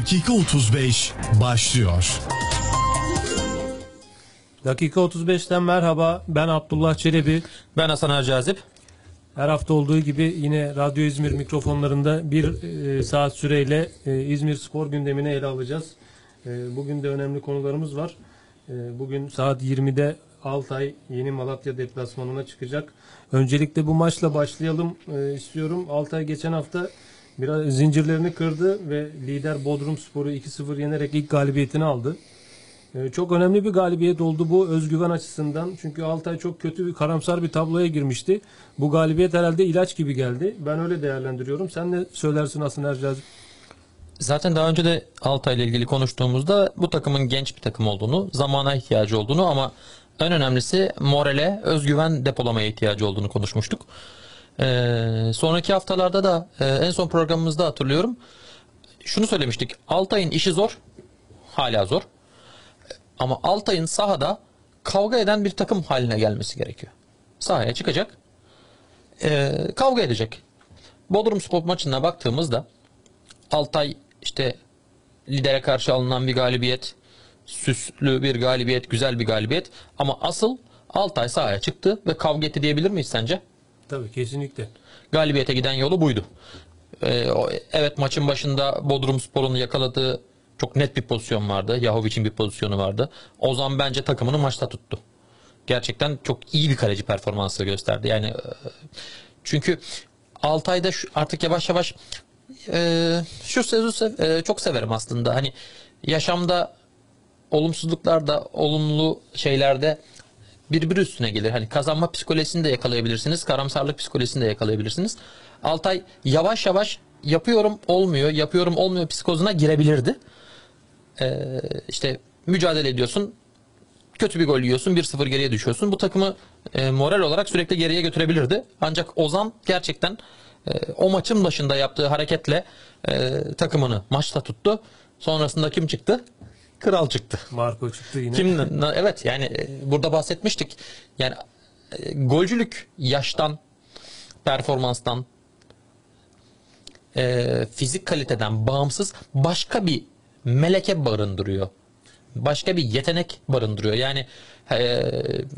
Dakika 35 başlıyor. Dakika 35'ten merhaba. Ben Abdullah Çelebi. Ben Hasan Ercazip. Her hafta olduğu gibi yine Radyo İzmir mikrofonlarında bir saat süreyle İzmir spor gündemini ele alacağız. Bugün de önemli konularımız var. Bugün saat 20'de Altay yeni Malatya deplasmanına çıkacak. Öncelikle bu maçla başlayalım istiyorum. Altay geçen hafta biraz zincirlerini kırdı ve lider Bodrum Spor'u 2-0 yenerek ilk galibiyetini aldı. Çok önemli bir galibiyet oldu bu özgüven açısından. Çünkü Altay çok kötü bir karamsar bir tabloya girmişti. Bu galibiyet herhalde ilaç gibi geldi. Ben öyle değerlendiriyorum. Sen ne söylersin Hasan Ercazip? Zaten daha önce de Altay ile ilgili konuştuğumuzda bu takımın genç bir takım olduğunu, zamana ihtiyacı olduğunu ama en önemlisi morale, özgüven depolamaya ihtiyacı olduğunu konuşmuştuk. Sonraki haftalarda da en son programımızda hatırlıyorum. Şunu söylemiştik. Altay'ın işi zor. Hala zor. Ama Altay'ın sahada kavga eden bir takım haline gelmesi gerekiyor. Sahaya çıkacak. Kavga edecek. Bodrum Spor maçına baktığımızda Altay işte lidere karşı alınan bir galibiyet, süslü bir galibiyet, güzel bir galibiyet. Ama asıl Altay sahaya çıktı ve kavga etti diyebilir miyiz sence? Tabii kesinlikle. Galibiyete giden yolu buydu. Evet maçın başında Bodrum Spor'un yakaladığı çok net bir pozisyon vardı. Yahovic'in bir pozisyonu vardı. Ozan bence takımını maçta tuttu. Gerçekten çok iyi bir kaleci performansı gösterdi. Yani çünkü Altay'da artık yavaş yavaş şu sezonu çok severim aslında. Hani yaşamda olumsuzluklarda, olumlu şeylerde birbiri üstüne gelir. Hani kazanma psikolojisini de yakalayabilirsiniz. Karamsarlık psikolojisini de yakalayabilirsiniz. Altay yavaş yavaş yapıyorum olmuyor, yapıyorum olmuyor psikozuna girebilirdi. İşte mücadele ediyorsun, kötü bir gol yiyorsun, 1-0 geriye düşüyorsun. Bu takımı moral olarak sürekli geriye götürebilirdi. Ancak Ozan gerçekten o maçın başında yaptığı hareketle takımını maçta tuttu. Sonrasında kim çıktı? Kral çıktı. Marco çıktı yine. Kim? Evet yani burada bahsetmiştik. Yani golcülük yaştan, performanstan, fizik kaliteden bağımsız başka bir meleke barındırıyor. Başka bir yetenek barındırıyor. Yani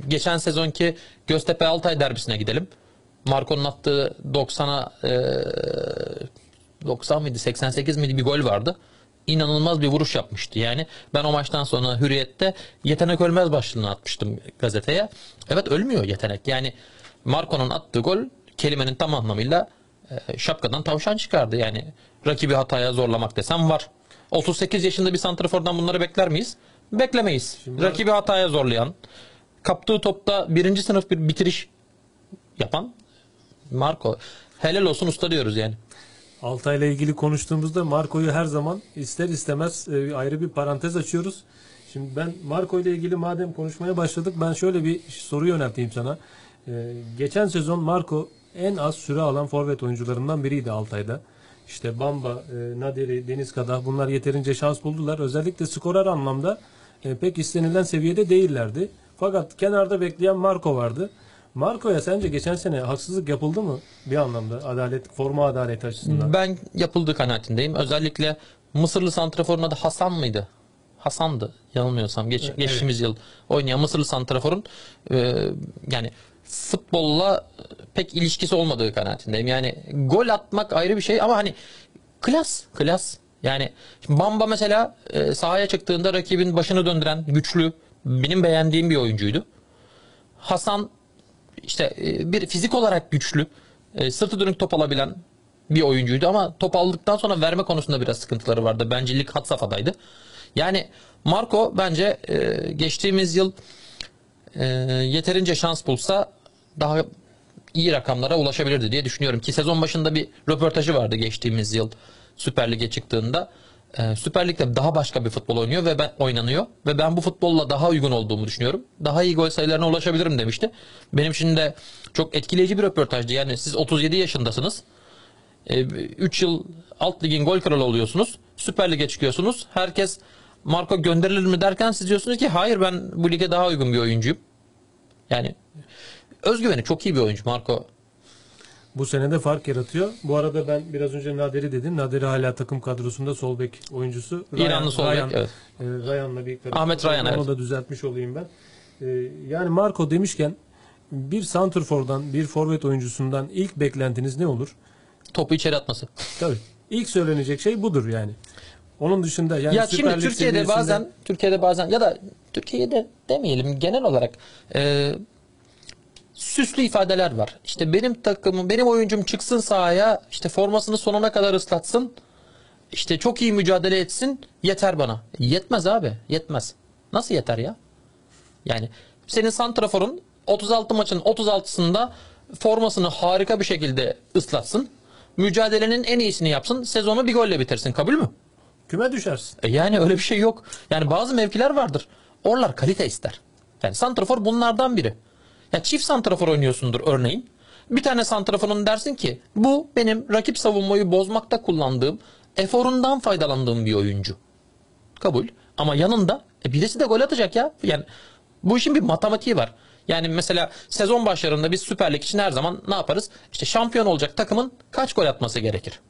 geçen sezonki Göztepe Altay derbisine gidelim. Marco'nun attığı 90 mıydı 88 miydi bir gol vardı. İnanılmaz bir vuruş yapmıştı. Yani ben o maçtan sonra Hürriyet'te yetenek ölmez başlığını atmıştım gazeteye. Evet ölmüyor yetenek. Yani Marco'nun attığı gol kelimenin tam anlamıyla şapkadan tavşan çıkardı. Yani rakibi hataya zorlamak desem var. 38 yaşında bir santrafordan bunları bekler miyiz? Beklemeyiz. Şimdi rakibi hataya zorlayan, kaptığı topta birinci sınıf bir bitiriş yapan Marco. Helal olsun usta diyoruz yani. Altay'la ilgili konuştuğumuzda Marco'yu her zaman ister istemez ayrı bir parantez açıyoruz. Şimdi ben Marco'yla ilgili madem konuşmaya başladık ben şöyle bir soru yönelteyim sana. Geçen sezon Marco en az süre alan forvet oyuncularından biriydi Altay'da. İşte Bamba, Nadir, Deniz Kadah bunlar yeterince şans buldular. Özellikle skorer anlamda pek istenilen seviyede değillerdi. Fakat kenarda bekleyen Marco vardı. Marco'ya sence geçen sene haksızlık yapıldı mı bir anlamda adalet, forma adaleti açısından? Ben yapıldığı kanaatindeyim. Özellikle Mısırlı santraforun adı Hasan mıydı? Hasan'dı yanılmıyorsam. Geçtiğimiz yıl oynayan Mısırlı santraforun yani futbolla pek ilişkisi olmadığı kanaatindeyim. Yani gol atmak ayrı bir şey ama hani klas. Yani Bamba mesela sahaya çıktığında rakibin başını döndüren güçlü, benim beğendiğim bir oyuncuydu. Hasan işte bir fizik olarak güçlü, sırtı dönük top alabilen bir oyuncuydu ama top aldıktan sonra verme konusunda biraz sıkıntıları vardı. Bencillik had safhadaydı. Yani Marco bence geçtiğimiz yıl yeterince şans bulsa daha iyi rakamlara ulaşabilirdi diye düşünüyorum. Ki sezon başında bir röportajı vardı geçtiğimiz yıl Süper Lig'e çıktığında. Süper Lig'de daha başka bir futbol oynuyor ve ben bu futbolla daha uygun olduğumu düşünüyorum. Daha iyi gol sayılarına ulaşabilirim demişti. Benim için de çok etkileyici bir röportajdı. Yani siz 37 yaşındasınız. 3 yıl alt ligin gol kralı oluyorsunuz. Süper Lig'e çıkıyorsunuz. Herkes Marco gönderilir mi derken siz diyorsunuz ki hayır ben bu lige daha uygun bir oyuncuyum. Yani özgüveni çok iyi bir oyuncu Marco. bu senede fark yaratıyor. Bu arada ben biraz önce Nadir'i dedim. Nadir hala takım kadrosunda sol bek oyuncusu. İranlı sol bek, evet. Ryan'la bir tarafı. Ahmet Ryan, evet. Onu da düzeltmiş olayım ben. Yani Marco demişken bir santrfordan, bir forvet oyuncusundan ilk beklentiniz ne olur? Topu içeri atması. Tabii. İlk söylenecek şey budur yani. Onun dışında yani ya şimdi Türkiye'de bazen ya da Türkiye'de demeyelim, genel olarak süslü ifadeler var. İşte benim takımım, benim oyuncum çıksın sahaya, işte formasını sonuna kadar ıslatsın, işte çok iyi mücadele etsin, yeter bana. Yetmez abi, yetmez. Nasıl yeter ya? Yani senin santraforun 36 maçın 36'sında formasını harika bir şekilde ıslatsın, mücadelenin en iyisini yapsın, sezonu bir golle bitirsin, kabul mü? Küme düşersin. Yani öyle bir şey yok. Yani bazı mevkiler vardır. Oralar kalite ister. Yani santrafor bunlardan biri. Yani çift santrafor oynuyorsundur örneğin. Bir tane santraforun dersin ki bu benim rakip savunmayı bozmakta kullandığım, eforundan faydalandığım bir oyuncu. Kabul. Ama yanında birisi de gol atacak ya. Yani bu işin bir matematiği var. Yani mesela sezon başlarında biz Süper Lig için her zaman ne yaparız? İşte şampiyon olacak takımın kaç gol atması gerekir?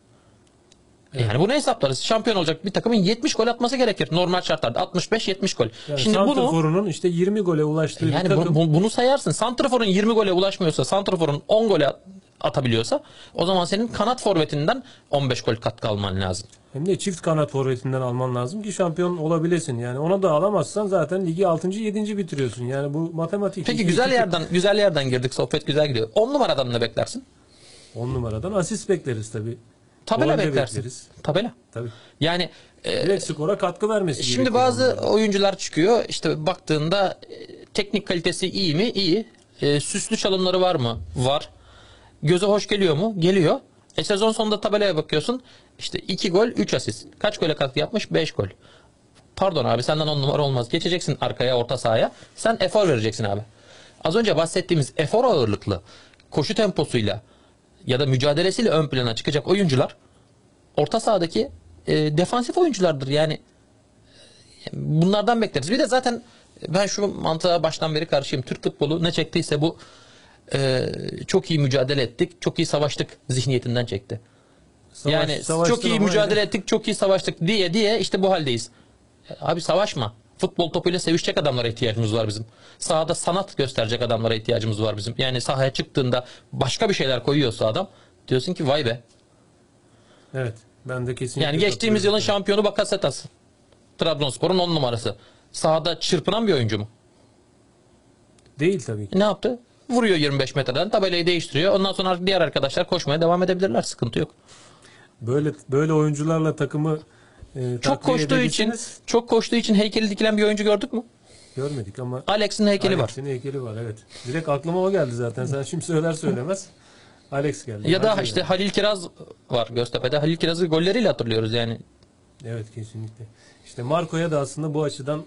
Evet. Yani bunu hesaplarız. Şampiyon olacak bir takımın 70 gol atması gerekir. Normal şartlarda 65-70 gol. Yani şimdi santraforunun işte 20 gole ulaştığı yani bir takım. Bunu sayarsın. Santraforun 20 gole ulaşmıyorsa, santraforun 10 gole atabiliyorsa, o zaman senin kanat forvetinden 15 gol katkı alman lazım. Hem de çift kanat forvetinden alman lazım ki şampiyon olabilesin. Yani ona da alamazsan zaten ligi 6. 7. bitiriyorsun. Yani bu matematik. Peki güzel yerden girdik. Sohbet güzel gidiyor. 10 numaradan ne beklersin? 10 numaradan asist bekleriz tabii. Tabela bekleriz. Tabela. Tabii. Yani direkt skora katkı vermesi. Şimdi bazı oyuncular çıkıyor. İşte baktığında teknik kalitesi iyi mi? İyi. Süslü çalımları var mı? Var. Göze hoş geliyor mu? Geliyor. Sezon sonunda tabelaya bakıyorsun. İşte 2 gol, 3 asist. Kaç gole katkı yapmış? 5 gol. Pardon abi, senden 10 numara olmaz. Geçeceksin arkaya, orta sahaya. Sen efor vereceksin abi. Az önce bahsettiğimiz efor ağırlıklı, koşu temposuyla ya da mücadelesiyle ön plana çıkacak oyuncular orta sahadaki defansif oyunculardır. Yani bunlardan bekleriz. Bir de zaten ben şu mantığa baştan beri karşıyım. Türk futbolu ne çektiyse bu çok iyi mücadele ettik, çok iyi savaştık zihniyetinden çekti. Çok iyi mücadele ettik, çok iyi savaştık diye işte bu haldeyiz. Abi savaşma. Futbol topuyla sevişecek adamlara ihtiyacımız var bizim. Sahada sanat gösterecek adamlara ihtiyacımız var bizim. Yani sahaya çıktığında başka bir şeyler koyuyorsa adam, diyorsun ki vay be. Evet. Ben de kesinlikle. Yani geçtiğimiz yılın şampiyonu Bakasetas. Trabzonspor'un 10 numarası. Sahada çırpınan bir oyuncu mu? Değil tabii ki. Ne yaptı? Vuruyor 25 metreden, tabelayı değiştiriyor. Ondan sonra diğer arkadaşlar koşmaya devam edebilirler. Sıkıntı yok. Böyle oyuncularla takımı çok koştuğu için heykeli dikilen bir oyuncu gördük mü? Görmedik ama Alex'in heykeli var, evet. Direkt aklıma o geldi zaten. Sen şimdi söyler söylemez Alex geldi. Ya da işte Halil Kiraz var Göztepe'de. Halil Kiraz'ı golleriyle hatırlıyoruz yani. Evet, kesinlikle. İşte Marco'ya da aslında bu açıdan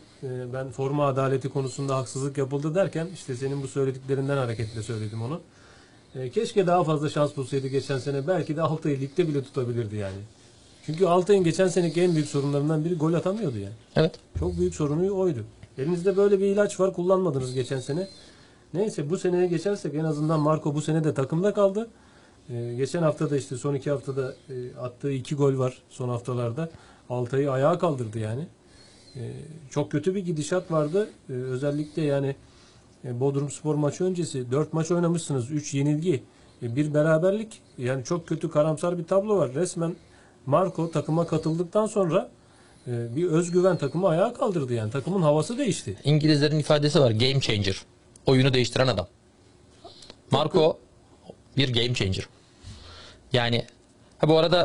ben forma adaleti konusunda haksızlık yapıldı derken işte senin bu söylediklerinden hareketle söyledim onu. Keşke daha fazla şans bulsaydı geçen sene. Belki de Altay'ı ligde bile tutabilirdi yani. Çünkü Altay'ın geçen seneki en büyük sorunlarından biri gol atamıyordu yani. Evet. Çok büyük sorunu oydu. Elinizde böyle bir ilaç var, kullanmadınız geçen sene. Neyse, bu seneye geçersek en azından Marco bu sene de takımda kaldı. Geçen hafta da işte son 2 haftada attığı 2 gol var son haftalarda. Altay'ı ayağa kaldırdı yani. Çok kötü bir gidişat vardı. Özellikle yani Bodrum Spor maçı öncesi 4 maç oynamışsınız. 3 yenilgi, 1 beraberlik. Yani çok kötü, karamsar bir tablo var. Resmen Marco takıma katıldıktan sonra bir özgüven takımı ayağa kaldırdı yani. Takımın havası değişti. İngilizlerin ifadesi var. Game changer. Oyunu değiştiren adam. Marco bir game changer. Yani bu arada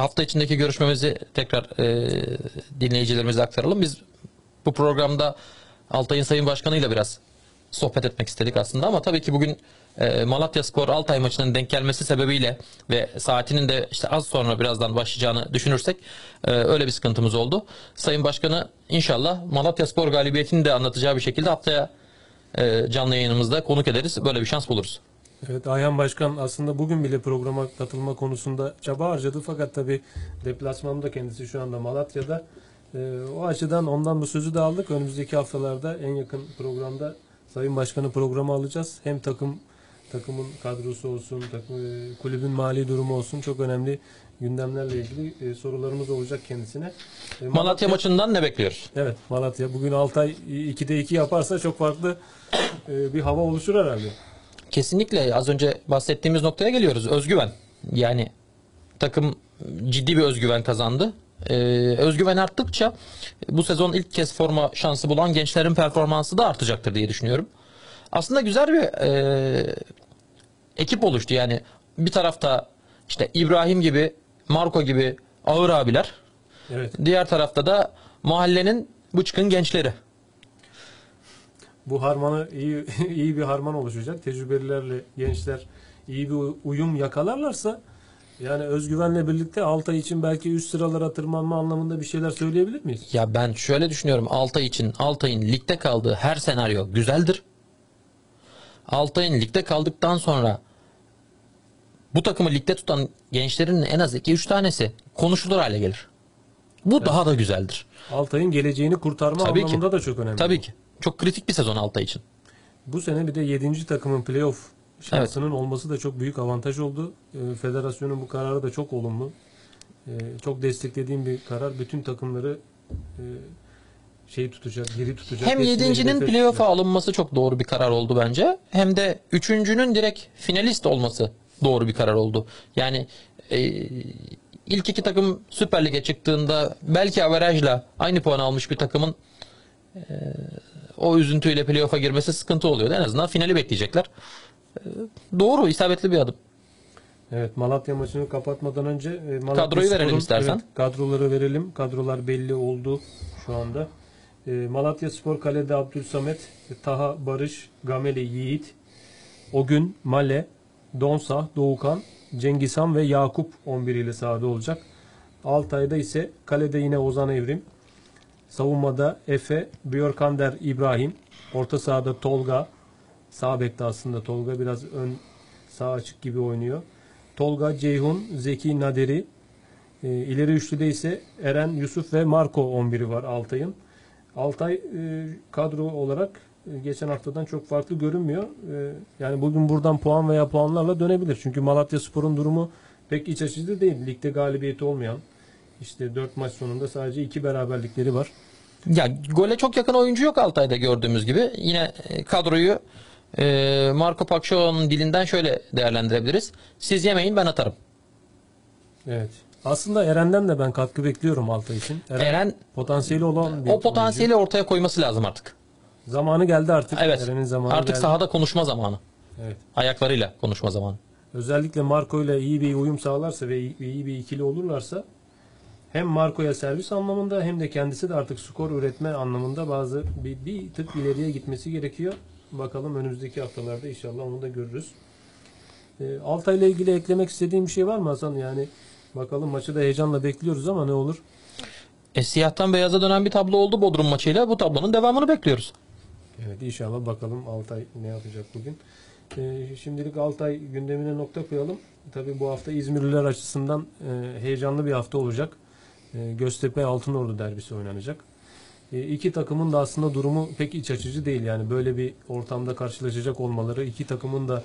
hafta içindeki görüşmemizi tekrar dinleyicilerimize aktaralım. Biz bu programda Altay'ın Sayın Başkanı'yla biraz sohbet etmek istedik aslında ama tabii ki bugün Malatya Spor Altay maçının denk gelmesi sebebiyle ve saatinin de işte az sonra birazdan başlayacağını düşünürsek öyle bir sıkıntımız oldu. Sayın Başkanı inşallah Malatya Spor galibiyetini de anlatacağı bir şekilde haftaya canlı yayınımızda konuk ederiz. Böyle bir şans buluruz. Evet, Ayhan Başkan aslında bugün bile programa katılma konusunda çaba harcadı fakat tabii deplasmanda kendisi şu anda Malatya'da. O açıdan ondan bu sözü de aldık. Önümüzdeki haftalarda en yakın programda Sayın Başkan'ı programa alacağız. Hem takım takımın kadrosu olsun, kulübün mali durumu olsun çok önemli gündemlerle ilgili sorularımız olacak kendisine. Malatya maçından ne bekliyoruz? Evet, Malatya. Bugün Altay 2'de 2 yaparsa çok farklı bir hava oluşur herhalde. Kesinlikle. Az önce bahsettiğimiz noktaya geliyoruz. Özgüven. Yani takım ciddi bir özgüven kazandı. Özgüven arttıkça bu sezon ilk kez forma şansı bulan gençlerin performansı da artacaktır diye düşünüyorum. Aslında güzel bir ekip oluştu. Yani bir tarafta işte İbrahim gibi, Marco gibi ağır abiler. Evet. Diğer tarafta da mahallenin bıçkın gençleri. Bu harmanı iyi bir harman oluşacak. Tecrübelilerle gençler iyi bir uyum yakalarlarsa yani özgüvenle birlikte Altay için belki üst sıralara tırmanma anlamında bir şeyler söyleyebilir miyiz? Ya ben şöyle düşünüyorum. Altay için, Altay'ın ligde kaldığı her senaryo güzeldir. Altay'ın ligde kaldıktan sonra bu takımı ligde tutan gençlerin en az 2-3 tanesi konuşulur hale gelir. Bu evet, daha da güzeldir. Altay'ın geleceğini kurtarma tabii anlamında ki, da çok önemli. Tabii bu ki. Çok kritik bir sezon Altay için. Bu sene bir de 7. takımın playoff şansının evet, olması da çok büyük avantaj oldu. Federasyonun bu kararı da çok olumlu. Çok desteklediğim bir karar. Bütün takımları geri tutacak. Hem 7.'nin playoff'a alınması çok doğru bir karar oldu bence. Hem de 3.'nün direkt finalist olması doğru bir karar oldu. Yani ilk iki takım Süper Lig'e çıktığında belki averajla aynı puan almış bir takımın o üzüntüyle playoff'a girmesi sıkıntı oluyordu. En azından finali bekleyecekler. Doğru, isabetli bir adım. Evet, Malatya maçını kapatmadan önce kadroyu verelim istersen. Evet, kadroları verelim. Kadrolar belli oldu şu anda. Malatya Spor kalede Abdülsamet, Taha, Barış, Gameli, Yiğit, Ogün, Male, Donsa, Doğukan, Cengizhan ve Yakup 11 ile sahada olacak. Altay'da ise kalede yine Ozan Evrim, savunmada Efe, Björkander, İbrahim, orta sahada Tolga, sağ bekte aslında Tolga biraz ön sağ açık gibi oynuyor. Tolga, Ceyhun, Zeki, Nadir'i, ileri üçlüde ise Eren, Yusuf ve Marco 11'i var Altay'ın. Altay kadro olarak geçen haftadan çok farklı görünmüyor. Yani bugün buradan puan veya puanlarla dönebilir. Çünkü Malatyaspor'un durumu pek iç açıcı değil. Ligde galibiyeti olmayan, işte 4 maç sonunda sadece 2 beraberlikleri var. Ya gole çok yakın oyuncu yok Altay'da gördüğümüz gibi. Yine kadroyu Marco Pakşoğlu'nun dilinden şöyle değerlendirebiliriz. Siz yemeyin, ben atarım. Evet. Aslında Eren'den de ben katkı bekliyorum Altay için. Eren potansiyeli olan bir o potansiyeli oyuncu, ortaya koyması lazım artık. Zamanı geldi artık. Evet. Eren'in zamanı artık geldi. Sahada konuşma zamanı. Evet. Ayaklarıyla konuşma zamanı. Özellikle Marco ile iyi bir uyum sağlarsa ve iyi bir ikili olurlarsa hem Marco'ya servis anlamında hem de kendisi de artık skor üretme anlamında bazı bir tık ileriye gitmesi gerekiyor. Bakalım önümüzdeki haftalarda inşallah onu da görürüz. Altay ile ilgili eklemek istediğim bir şey var mı Hasan? Yani bakalım, maçı da heyecanla bekliyoruz ama ne olur? Siyahtan beyaza dönen bir tablo oldu Bodrum maçıyla. Bu tablonun devamını bekliyoruz. Evet, inşallah bakalım Altay ne yapacak bugün. Şimdilik Altay gündemine nokta koyalım. Tabii bu hafta İzmirliler açısından heyecanlı bir hafta olacak. Göztepe Altınordu derbisi oynanacak. İki takımın da aslında durumu pek iç açıcı değil. Yani böyle bir ortamda karşılaşacak olmaları, iki takımın da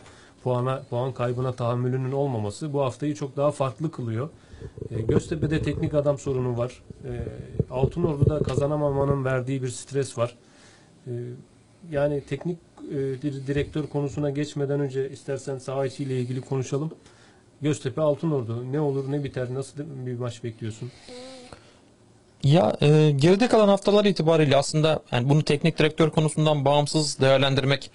puan kaybına tahammülünün olmaması bu haftayı çok daha farklı kılıyor. Göztepe'de teknik adam sorunu var. Altınordu'da kazanamamanın verdiği bir stres var. Yani teknik direktör konusuna geçmeden önce istersen saha içiyle ilgili konuşalım. Göztepe Altınordu ne olur ne biter, nasıl bir maç bekliyorsun? Ya geride kalan haftalar itibariyle aslında yani bunu teknik direktör konusundan bağımsız değerlendirmek,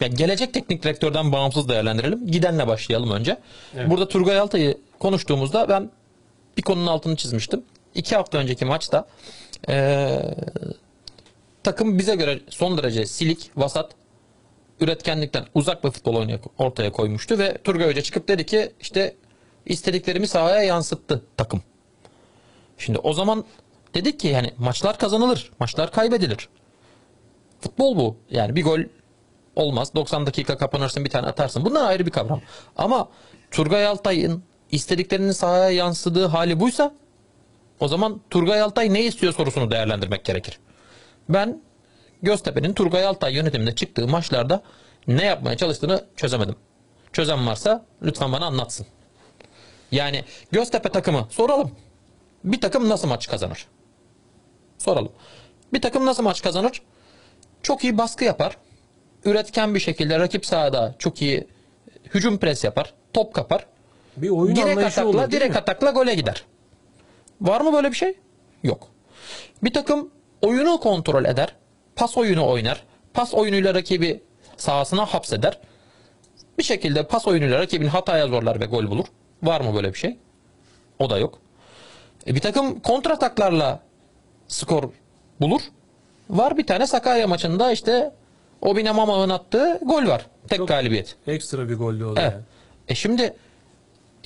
yani gelecek teknik direktörden bağımsız değerlendirelim. Gidenle başlayalım önce. Evet. Burada Turgay Altay'ı konuştuğumuzda ben bir konunun altını çizmiştim. 2 hafta önceki maçta takım bize göre son derece silik, vasat, üretkenlikten uzak bir futbol oyunu ortaya koymuştu ve Turgay Hoca çıkıp dedi ki işte istediklerimi sahaya yansıttı takım. Şimdi o zaman dedik ki yani maçlar kazanılır, maçlar kaybedilir. Futbol bu. Yani bir gol olmaz. 90 dakika kapanırsın, bir tane atarsın. Bunlar ayrı bir kavram. Ama Turgay Altay'ın istediklerinin sahaya yansıdığı hali buysa o zaman Turgay Altay ne istiyor sorusunu değerlendirmek gerekir. Ben Göztepe'nin Turgay Altay yönetiminde çıktığı maçlarda ne yapmaya çalıştığını çözemedim. çözen varsa lütfen bana anlatsın. Yani Göztepe takımı soralım. Bir takım nasıl maç kazanır? Soralım. Bir takım nasıl maç kazanır? Çok iyi baskı yapar. Üretken bir şekilde rakip sahada çok iyi hücum pres yapar. Top kapar. Bir oyun anlayışı olur, değil mi? Direkt atakla gole gider. Var mı böyle bir şey? Yok. Bir takım oyunu kontrol eder. Pas oyunu oynar. Pas oyunuyla rakibi sahasına hapseder. Bir şekilde pas oyunuyla rakibini hataya zorlar ve gol bulur. Var mı böyle bir şey? O da yok. Bir takım kontrataklarla skor bulur. Var bir tane Sakarya maçında işte Obine Mama'nın attığı gol var. Tek çok galibiyet. Ekstra bir gollü oldu. Evet. Yani. Şimdi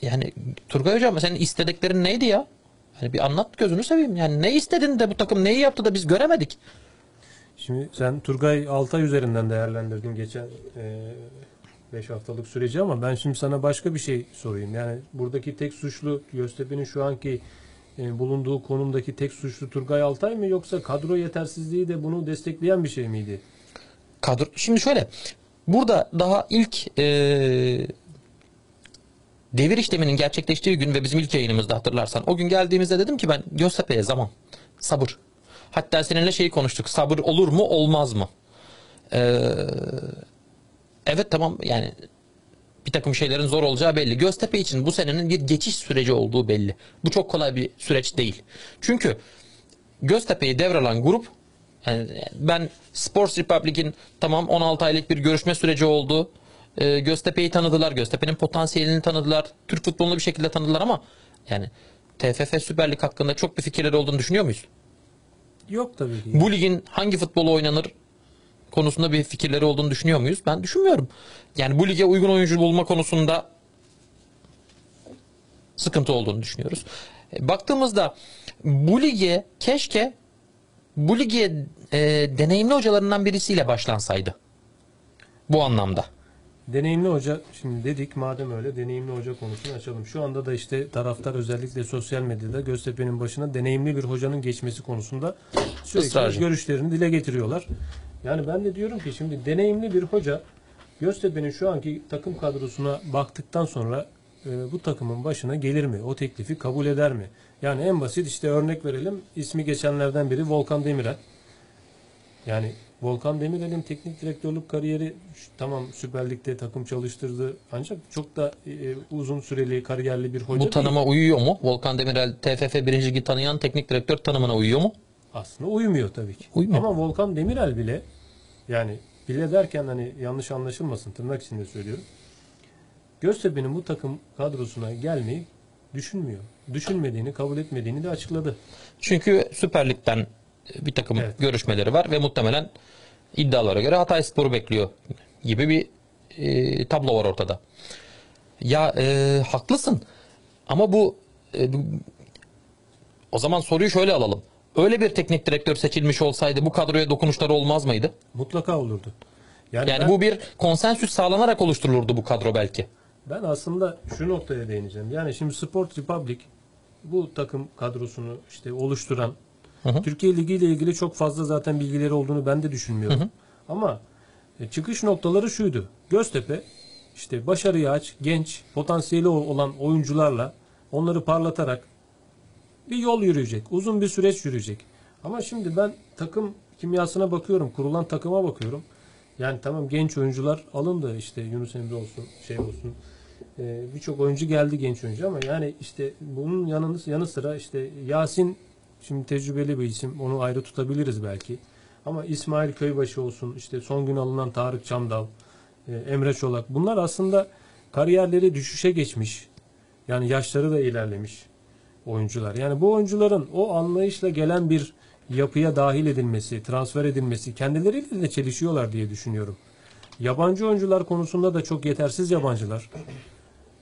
yani Turgay Hocam senin istediklerin neydi ya? Hani bir anlat gözünü seveyim. Yani ne istedin de bu takım neyi yaptı da biz göremedik? Şimdi sen Turgay Altay üzerinden değerlendirdin geçen 5 haftalık süreci ama ben şimdi sana başka bir şey sorayım. Yani buradaki tek suçlu Göztepe'nin şu anki bulunduğu konumdaki tek suçlu Turgay Altay mı yoksa kadro yetersizliği de bunu destekleyen bir şey miydi? Kadro şimdi şöyle. Burada daha ilk devir işleminin gerçekleştiği gün ve bizim ilk yayınımızda hatırlarsan o gün geldiğimizde dedim ki ben Göztepe'ye zaman, sabır. Hatta seninle şeyi konuştuk. Sabır olur mu olmaz mı? Evet tamam yani bir takım şeylerin zor olacağı belli. Göztepe için bu senenin bir geçiş süreci olduğu belli. Bu çok kolay bir süreç değil. Çünkü Göztepe'yi devralan grup yani ben Sports Republic'in tamam 16 aylık bir görüşme süreci oldu. Göztepe'yi tanıdılar. Göztepe'nin potansiyelini tanıdılar. Türk futbolunu bir şekilde tanıdılar ama yani TFF Süper Lig hakkında çok bir fikirleri olduğunu düşünüyor muyuz? Yok tabii ki. Bu ligin hangi futbolu oynanır konusunda bir fikirleri olduğunu düşünüyor muyuz? Ben düşünmüyorum. Yani bu lige uygun oyuncu bulma konusunda sıkıntı olduğunu düşünüyoruz. Baktığımızda bu lige keşke bu lige deneyimli hocalarından birisiyle başlansaydı. Bu anlamda. Deneyimli hoca, şimdi dedik madem öyle deneyimli hoca konusunu açalım. Şu anda da işte taraftar özellikle sosyal medyada Göztepe'nin başına deneyimli bir hocanın geçmesi konusunda sürekli ısrarcı görüşlerini dile getiriyorlar. Yani ben de diyorum ki şimdi deneyimli bir hoca Göztepe'nin şu anki takım kadrosuna baktıktan sonra bu takımın başına gelir mi? O teklifi kabul eder mi? Yani en basit işte örnek verelim. İsmi geçenlerden biri Volkan Demirel. Yani Volkan Demirel'in teknik direktörlük kariyeri tamam Süper Lig'de takım çalıştırdı ancak çok da uzun süreli kariyerli bir hoca. Bu tanıma uyuyor mu? Volkan Demirel TFF 1. Ligi tanıyan teknik direktör tanımına uyuyor mu? Aslında uymuyor tabii ki. Uymuyor. Ama Volkan Demirel bile yani bile derken hani yanlış anlaşılmasın tırnak içinde söylüyorum. Göztepe'nin bu takım kadrosuna gelmeyi düşünmüyor. Düşünmediğini, kabul etmediğini de açıkladı. Çünkü Süper Lig'den bir takım evet, görüşmeleri var ve muhtemelen iddialara göre Hatayspor'u bekliyor gibi bir tablo var ortada. Ya haklısın ama bu o zaman soruyu şöyle alalım. Öyle bir teknik direktör seçilmiş olsaydı bu kadroya dokunuşları olmaz mıydı? Mutlaka olurdu. Yani bu bir konsensüs sağlanarak oluşturulurdu bu kadro belki. Ben aslında şu noktaya değineceğim. Yani şimdi Sport Republic bu takım kadrosunu işte oluşturan Türkiye Ligi ile ilgili çok fazla zaten bilgileri olduğunu ben de düşünmüyorum. Ama çıkış noktaları şuydu. Göztepe işte başarıya aç, genç, potansiyeli olan oyuncularla onları parlatarak bir yol yürüyecek. Uzun bir süreç yürüyecek. Ama şimdi ben takım kimyasına bakıyorum. Kurulan takıma bakıyorum. Yani tamam genç oyuncular alındı. İşte Yunus Emre olsun, şey olsun. Birçok oyuncu geldi genç oyuncu ama yani işte bunun yanı sıra işte Yasin şimdi tecrübeli bir isim. Onu ayrı tutabiliriz belki. Ama İsmail Köybaşı olsun. İşte son gün alınan Tarık Çamdal, Emre Çolak. Bunlar aslında kariyerleri düşüşe geçmiş. Yani yaşları da ilerlemiş oyuncular. Yani bu oyuncuların o anlayışla gelen bir yapıya dahil edilmesi, transfer edilmesi kendileriyle de çelişiyorlar diye düşünüyorum. Yabancı oyuncular konusunda da çok yetersiz yabancılar.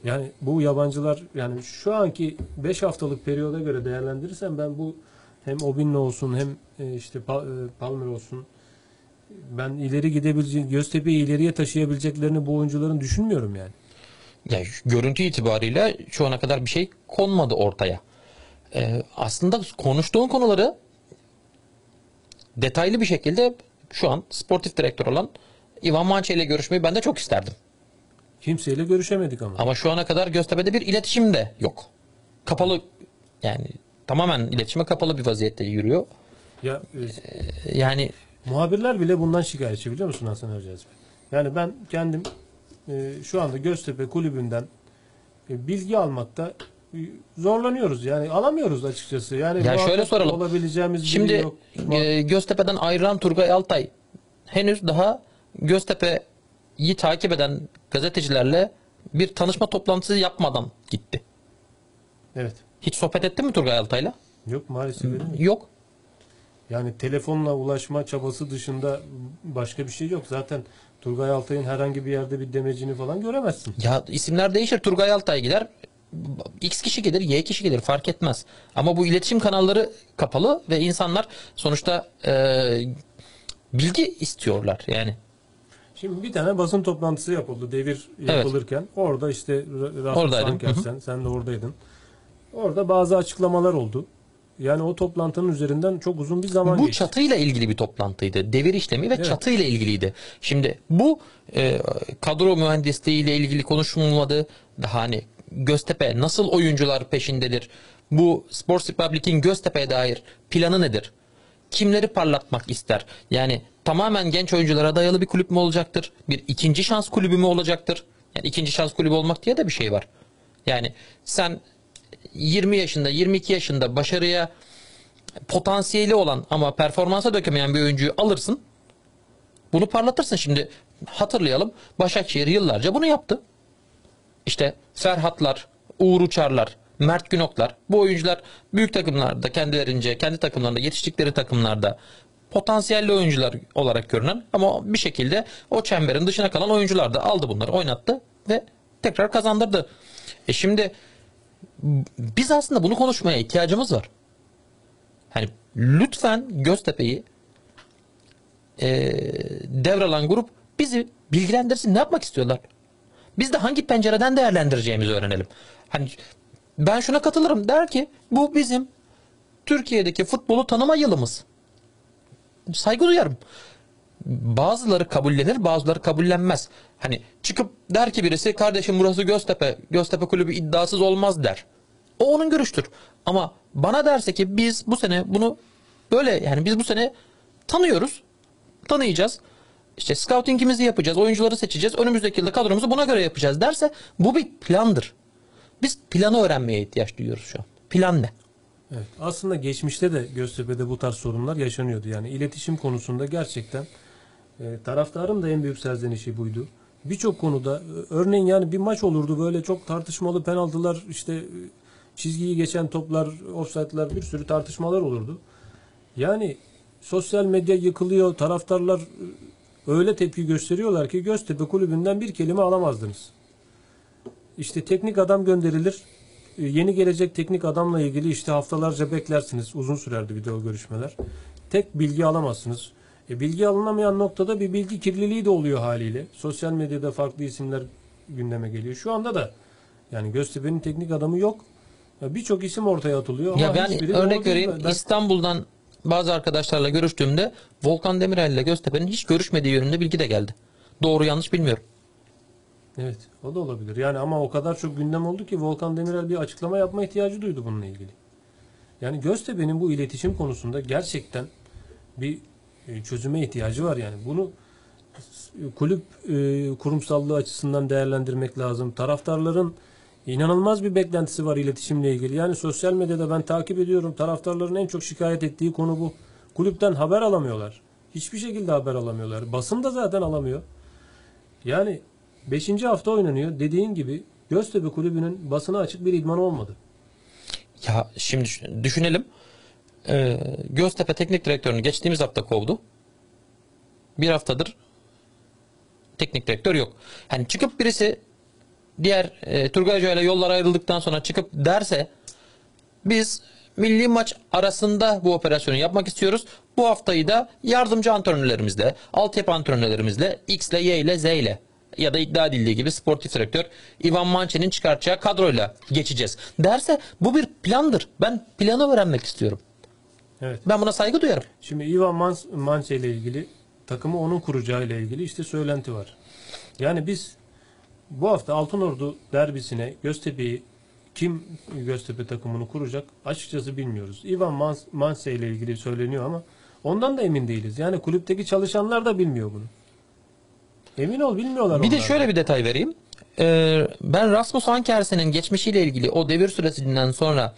Yani bu yabancılar yani şu anki 5 haftalık periyoda göre değerlendirirsem ben bu hem Obin'le olsun hem işte Palmer olsun ben ileri gidebilecek Göztepe'yi ileriye taşıyabileceklerini bu oyuncuların düşünmüyorum yani. Ya görüntü itibariyle şu ana kadar bir şey konmadı ortaya. Aslında konuştuğun konuları detaylı bir şekilde şu an sportif direktör olan Ivan Mančev ile görüşmeyi ben de çok isterdim. Kimseyle görüşemedik ama. Ama şu ana kadar Göztepe'de bir iletişim de yok. Kapalı, yani tamamen iletişime kapalı bir vaziyette yürüyor. Ya, yani muhabirler bile bundan şikayetçi, biliyor musun Hasan Ercazip? Yani ben kendim şu anda Göztepe kulübünden bilgi almakta zorlanıyoruz. Yani alamıyoruz açıkçası. Yani ya şöyle soralım. Olabileceğimiz şimdi yok. Göztepe'den ayrılan Turgay Altay henüz daha Göztepe'yi takip eden gazetecilerle bir tanışma toplantısı yapmadan gitti. Evet. Hiç sohbet etti mi Turgay Altay'la? Yok maalesef. Yok. Yani telefonla ulaşma çabası dışında başka bir şey yok. Zaten Turgay Altay'ın herhangi bir yerde bir demecini falan göremezsin. Ya isimler değişir. Turgay Altay gider. X kişi gelir, Y kişi gelir. Fark etmez. Ama bu iletişim kanalları kapalı ve insanlar sonuçta bilgi istiyorlar. Yani. Şimdi bir tane basın toplantısı yapıldı. Devir yapılırken. Evet. Orada işte sen de oradaydın. Orada bazı açıklamalar oldu. Yani o toplantının üzerinden çok uzun bir zaman geçti. Bu çatıyla ilgili bir toplantıydı. Devir işlemi ve evet, çatıyla ilgiliydi. Şimdi bu kadro mühendisliğiyle ilgili konuşulmadı. Daha hani Göztepe nasıl oyuncular peşindedir? Bu Sports Republic'in Göztepe'ye dair planı nedir? Kimleri parlatmak ister? Yani tamamen genç oyunculara dayalı bir kulüp mü olacaktır? Bir ikinci şans kulübü mü olacaktır? Yani ikinci şans kulübü olmak diye de bir şey var. Yani sen 20 yaşında, 22 yaşında başarıya potansiyeli olan ama performansa dökemeyen bir oyuncuyu alırsın. Bunu parlatırsın. Şimdi hatırlayalım. Başakşehir yıllarca bunu yaptı. İşte Ferhatlar, Uğur Uçarlar, Mert Günoklar, bu oyuncular büyük takımlarda kendilerince, kendi takımlarında, yetiştikleri takımlarda potansiyelli oyuncular olarak görünen ama bir şekilde o çemberin dışına kalan oyuncular da aldı bunları, oynattı ve tekrar kazandırdı. Şimdi biz aslında bunu konuşmaya ihtiyacımız var. Hani lütfen Göztepe'yi devralan grup bizi bilgilendirsin. Ne yapmak istiyorlar? Biz de hangi pencereden değerlendireceğimizi öğrenelim. Hani ben şuna katılırım. Der ki bu bizim Türkiye'deki futbolu tanıma yılımız. Saygı duyarım. Bazıları kabullenir, bazıları kabullenmez. Hani çıkıp der ki birisi kardeşim burası Göztepe, Göztepe kulübü iddiasız olmaz der. O onun görüştür. Ama bana derse ki biz bu sene bunu böyle, yani biz bu sene tanıyoruz, tanıyacağız. İşte scouting'imizi yapacağız, oyuncuları seçeceğiz, önümüzdeki yılda kadromuzu buna göre yapacağız derse bu bir plandır. Biz planı öğrenmeye ihtiyaç duyuyoruz şu an. Plan ne? Evet, aslında geçmişte de Göztepe'de bu tarz sorunlar yaşanıyordu. Yani iletişim konusunda gerçekten taraftarın da en büyük serzenişi buydu. Birçok konuda örneğin yani bir maç olurdu böyle çok tartışmalı penaltılar, işte çizgiyi geçen toplar, ofsaytlar, bir sürü tartışmalar olurdu. Yani sosyal medya yıkılıyor, taraftarlar öyle tepki gösteriyorlar ki Göztepe kulübünden bir kelime alamazdınız. İşte teknik adam gönderilir. Yeni gelecek teknik adamla ilgili işte haftalarca beklersiniz. Uzun sürerdi bir de o görüşmeler. Tek bilgi alamazsınız. Bilgi alınamayan noktada bir bilgi kirliliği de oluyor haliyle. Sosyal medyada farklı isimler gündeme geliyor. Şu anda da yani Göztepe'nin teknik adamı yok. Birçok isim ortaya atılıyor. Ama ya ben örnek vereyim. İstanbul'dan bazı arkadaşlarla görüştüğümde Volkan Demirel ile Göztepe'nin hiç görüşmediği yönünde bilgi de geldi. Doğru yanlış bilmiyorum. Evet, o da olabilir. Yani ama o kadar çok gündem oldu ki Volkan Demirel bir açıklama yapma ihtiyacı duydu bununla ilgili. Yani Göztepe'nin bu iletişim konusunda gerçekten bir çözüme ihtiyacı var. Yani bunu kulüp kurumsallığı açısından değerlendirmek lazım. Taraftarların inanılmaz bir beklentisi var iletişimle ilgili. Yani sosyal medyada ben takip ediyorum. Taraftarların en çok şikayet ettiği konu bu. Kulüpten haber alamıyorlar. Hiçbir şekilde haber alamıyorlar. Basın da zaten alamıyor. Yani 5. hafta oynanıyor. Dediğin gibi Göztepe kulübünün basına açık bir idmanı olmadı. Ya şimdi düşünelim. Göztepe teknik direktörünü geçtiğimiz hafta kovdu. Bir haftadır teknik direktör yok. Hani çıkıp birisi diğer Turgay Hoca ile yollar ayrıldıktan sonra çıkıp derse biz milli maç arasında bu operasyonu yapmak istiyoruz. Bu haftayı da yardımcı antrenörlerimizle, altyapı antrenörlerimizle, X ile Y ile Z ile ya da iddia edildiği gibi sportif direktör Ivan Mančev'in çıkartacağı kadroyla geçeceğiz derse bu bir plandır. Ben planı öğrenmek istiyorum. Evet. Ben buna saygı duyarım. Şimdi Ivan Mančev ile ilgili, takımı onun kuracağı ile ilgili işte söylenti var. Yani biz bu hafta Altınordu derbisine Göztepe'yi, kim Göztepe takımını kuracak açıkçası bilmiyoruz. Ivan Mančev ile ilgili söyleniyor ama ondan da emin değiliz. Yani kulüpteki çalışanlar da bilmiyor bunu. Emin ol, bilmiyorlar. Bir de şöyle bir detay vereyim. Ben Rasmus Ankersen'in geçmişiyle ilgili o devir süresinden sonra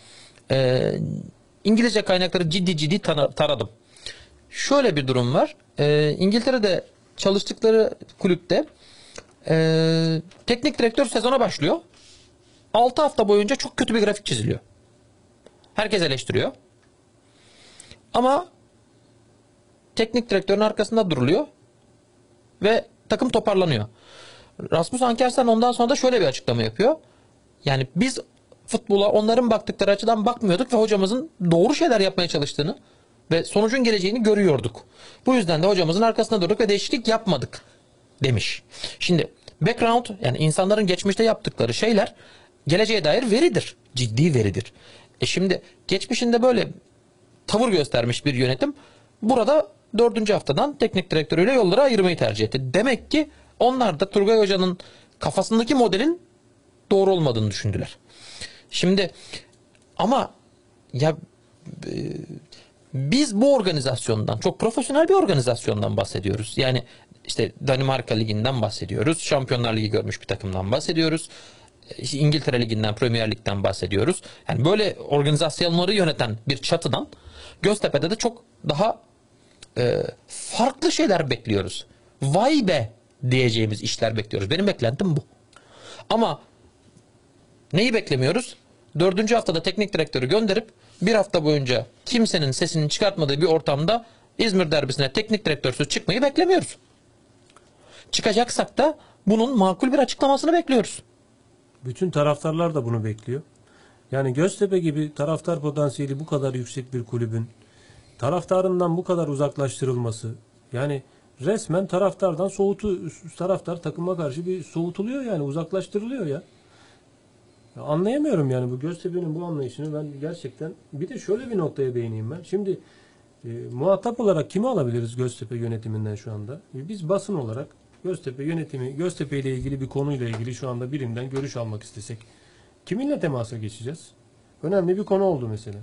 İngilizce kaynakları ciddi taradım. Şöyle bir durum var. İngiltere'de çalıştıkları kulüpte teknik direktör sezona başlıyor. 6 hafta boyunca çok kötü bir grafik çiziliyor. Herkes eleştiriyor. Ama teknik direktörün arkasında duruluyor ve takım toparlanıyor. Rasmus Ankersen ondan sonra da şöyle bir açıklama yapıyor. Yani biz futbola onların baktıkları açıdan bakmıyorduk ve hocamızın doğru şeyler yapmaya çalıştığını ve sonucun geleceğini görüyorduk. Bu yüzden de hocamızın arkasında durduk ve değişiklik yapmadık demiş. Şimdi background, yani insanların geçmişte yaptıkları şeyler geleceğe dair veridir. Ciddi veridir. Şimdi geçmişinde böyle tavır göstermiş bir yönetim burada 4. haftadan teknik direktörüyle yolları ayırmayı tercih etti. Demek ki onlar da Turgay Hoca'nın kafasındaki modelin doğru olmadığını düşündüler. Şimdi ama ya biz bu organizasyondan, çok profesyonel bir organizasyondan bahsediyoruz. Yani işte Danimarka Ligi'nden bahsediyoruz. Şampiyonlar Ligi görmüş bir takımdan bahsediyoruz. İşte İngiltere Ligi'nden, Premier Lig'den bahsediyoruz. Yani böyle organizasyonları yöneten bir çatıdan Göztepe'de de çok daha farklı şeyler bekliyoruz. Vay be diyeceğimiz işler bekliyoruz. Benim beklentim bu. Ama neyi beklemiyoruz? 4. haftada teknik direktörü gönderip bir hafta boyunca kimsenin sesini çıkartmadığı bir ortamda İzmir derbisine teknik direktörsüz çıkmayı beklemiyoruz. Çıkacaksak da bunun makul bir açıklamasını bekliyoruz. Bütün taraftarlar da bunu bekliyor. Yani Göztepe gibi taraftar potansiyeli bu kadar yüksek bir kulübün taraftarından bu kadar uzaklaştırılması, yani resmen taraftardan taraftar takıma karşı bir soğutuluyor, yani uzaklaştırılıyor ya. Ya anlayamıyorum yani bu Göztepe'nin bu anlayışını ben gerçekten. Bir de şöyle bir noktaya değineyim ben. Şimdi muhatap olarak kimi alabiliriz Göztepe yönetiminden şu anda? Biz basın olarak Göztepe yönetimi, Göztepe ile ilgili bir konuyla ilgili şu anda birinden görüş almak istesek kiminle temasa geçeceğiz? Önemli bir konu oldu mesela.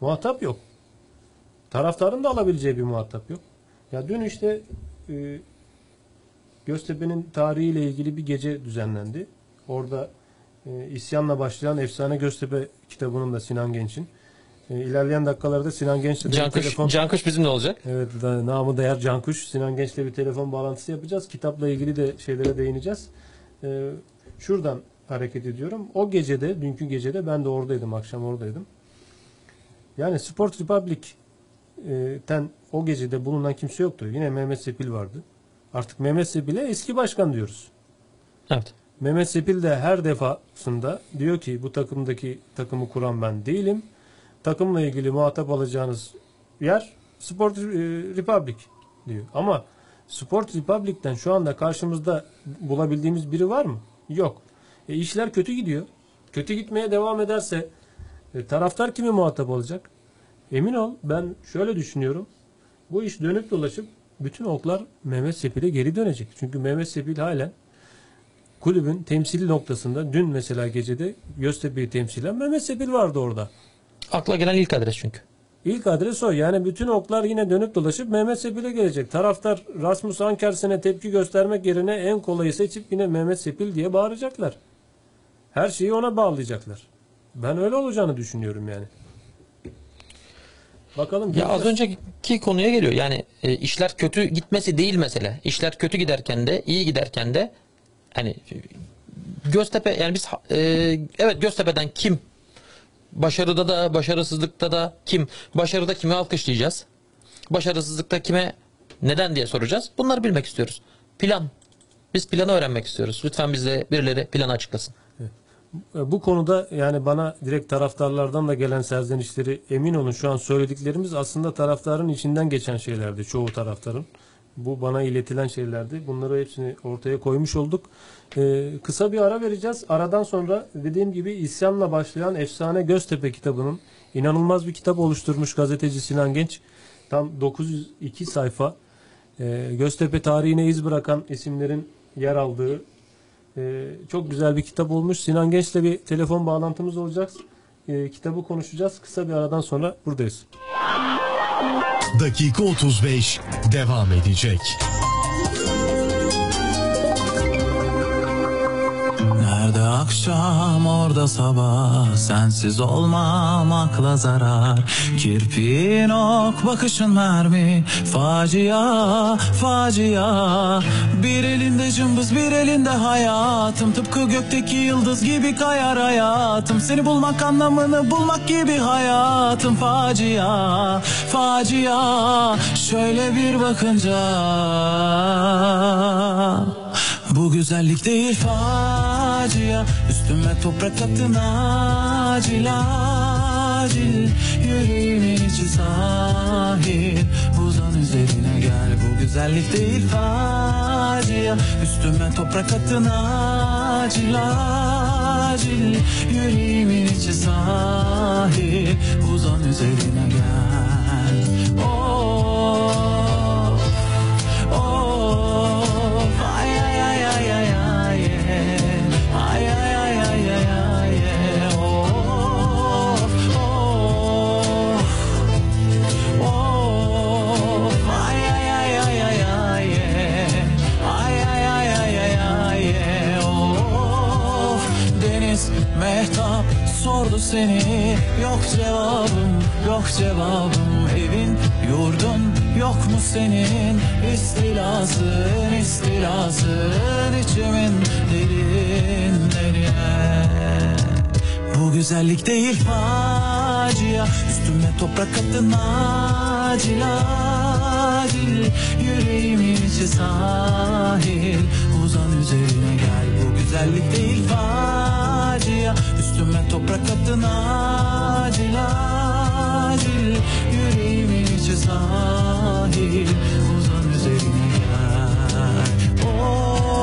Muhatap yok. Taraftarın da alabileceği bir muhatap yok. Ya dün işte Göztepe'nin tarihiyle ilgili bir gece düzenlendi. Orada isyanla başlayan efsane Göztepe kitabının da Sinan Genç'in. İlerleyen dakikalarda Sinan Genç'le Can Kuş bizimle olacak. Evet, namı değer Can Kuş. Sinan Genç'le bir telefon bağlantısı yapacağız. Kitapla ilgili de şeylere değineceğiz. Şuradan hareket ediyorum. O gecede, dünkü gecede ben de oradaydım. Akşam oradaydım. Yani Sport Republic'ten o gecede bulunan kimse yoktu. Yine Mehmet Sepil vardı. Artık Mehmet Sepil'e eski başkan diyoruz. Evet. Mehmet Sepil de her defasında diyor ki bu takımdaki takımı kuran ben değilim. Takımla ilgili muhatap alacağınız yer Sport Republic diyor. Ama Sport Republic'ten şu anda karşımızda bulabildiğimiz biri var mı? Yok. İşler kötü gidiyor. Kötü gitmeye devam ederse taraftar kimi muhatap alacak? Emin ol, ben şöyle düşünüyorum. Bu iş dönüp dolaşıp bütün oklar Mehmet Sepil'e geri dönecek. Çünkü Mehmet Sepil halen kulübün temsili noktasında. Dün mesela gecede Göztepe'yi temsilen Mehmet Sepil vardı orada. Akla gelen ilk adres çünkü. İlk adres o. Yani bütün oklar yine dönüp dolaşıp Mehmet Sepil'e gelecek. Taraftar Rasmus Ankersen'e tepki göstermek yerine en kolayı seçip yine Mehmet Sepil diye bağıracaklar. Her şeyi ona bağlayacaklar. Ben öyle olacağını düşünüyorum yani. Bakalım. Ya az önceki konuya geliyor. Yani işler kötü gitmesi değil mesele. İşler kötü giderken de, iyi giderken de, hani Göztepe, yani biz evet Göztepe'den kim? Başarıda da, başarısızlıkta da kim? Başarıda kimi alkışlayacağız? Başarısızlıkta kime, neden diye soracağız. Bunları bilmek istiyoruz. Plan. Biz planı öğrenmek istiyoruz. Lütfen bize birileri planı açıklasın. Evet. Bu konuda yani bana direkt taraftarlardan da gelen serzenişleri, emin olun şu an söylediklerimiz aslında taraftarın içinden geçen şeylerdi. Çoğu taraftarın. Bu bana iletilen şeylerdi. Bunları hepsini ortaya koymuş olduk. Kısa bir ara vereceğiz. Aradan sonra dediğim gibi isyanla başlayan efsane Göztepe kitabının, inanılmaz bir kitap oluşturmuş gazeteci Sinan Genç. Tam 902 sayfa. Göztepe tarihine iz bırakan isimlerin yer aldığı Çok güzel bir kitap olmuş. Sinan Genç'le bir telefon bağlantımız olacak. Kitabı konuşacağız. Kısa bir aradan sonra buradayız. Dakika 35 devam edecek. Nerede akşam orada sabah, sensiz olmam akla zarar. Kirpiğin ok, bakışın mermi, facia facia. Bir elinde cımbız, bir elinde hayatım, tıpkı gökteki yıldız gibi kayar hayatım. Seni bulmak, anlamını bulmak gibi hayatım. Facia facia, şöyle bir bakınca bu güzellik değil facia. Üstüme toprak attın acil acil. Yüreğimin içi sahil, uzan üzerine gel. Bu güzellik değil facia. Üstüme toprak attın acil acil. Yüreğimin içi sahil, uzan üzerine gel. Oh oh. Mehtap sordu seni, yok cevabım, yok cevabım. Evin, yurdun yok mu senin? İstilasın, istilasın içimin derinlerine. Bu güzellik değil facia, üstüme toprak attın acil acil. Yüreğimin içi sahil, uzan üzerine gel. Bu güzellik değil facia, üstüme toprak attın acil acil. Yüreğimin içi sahil, uzan üzerine gel. Oh.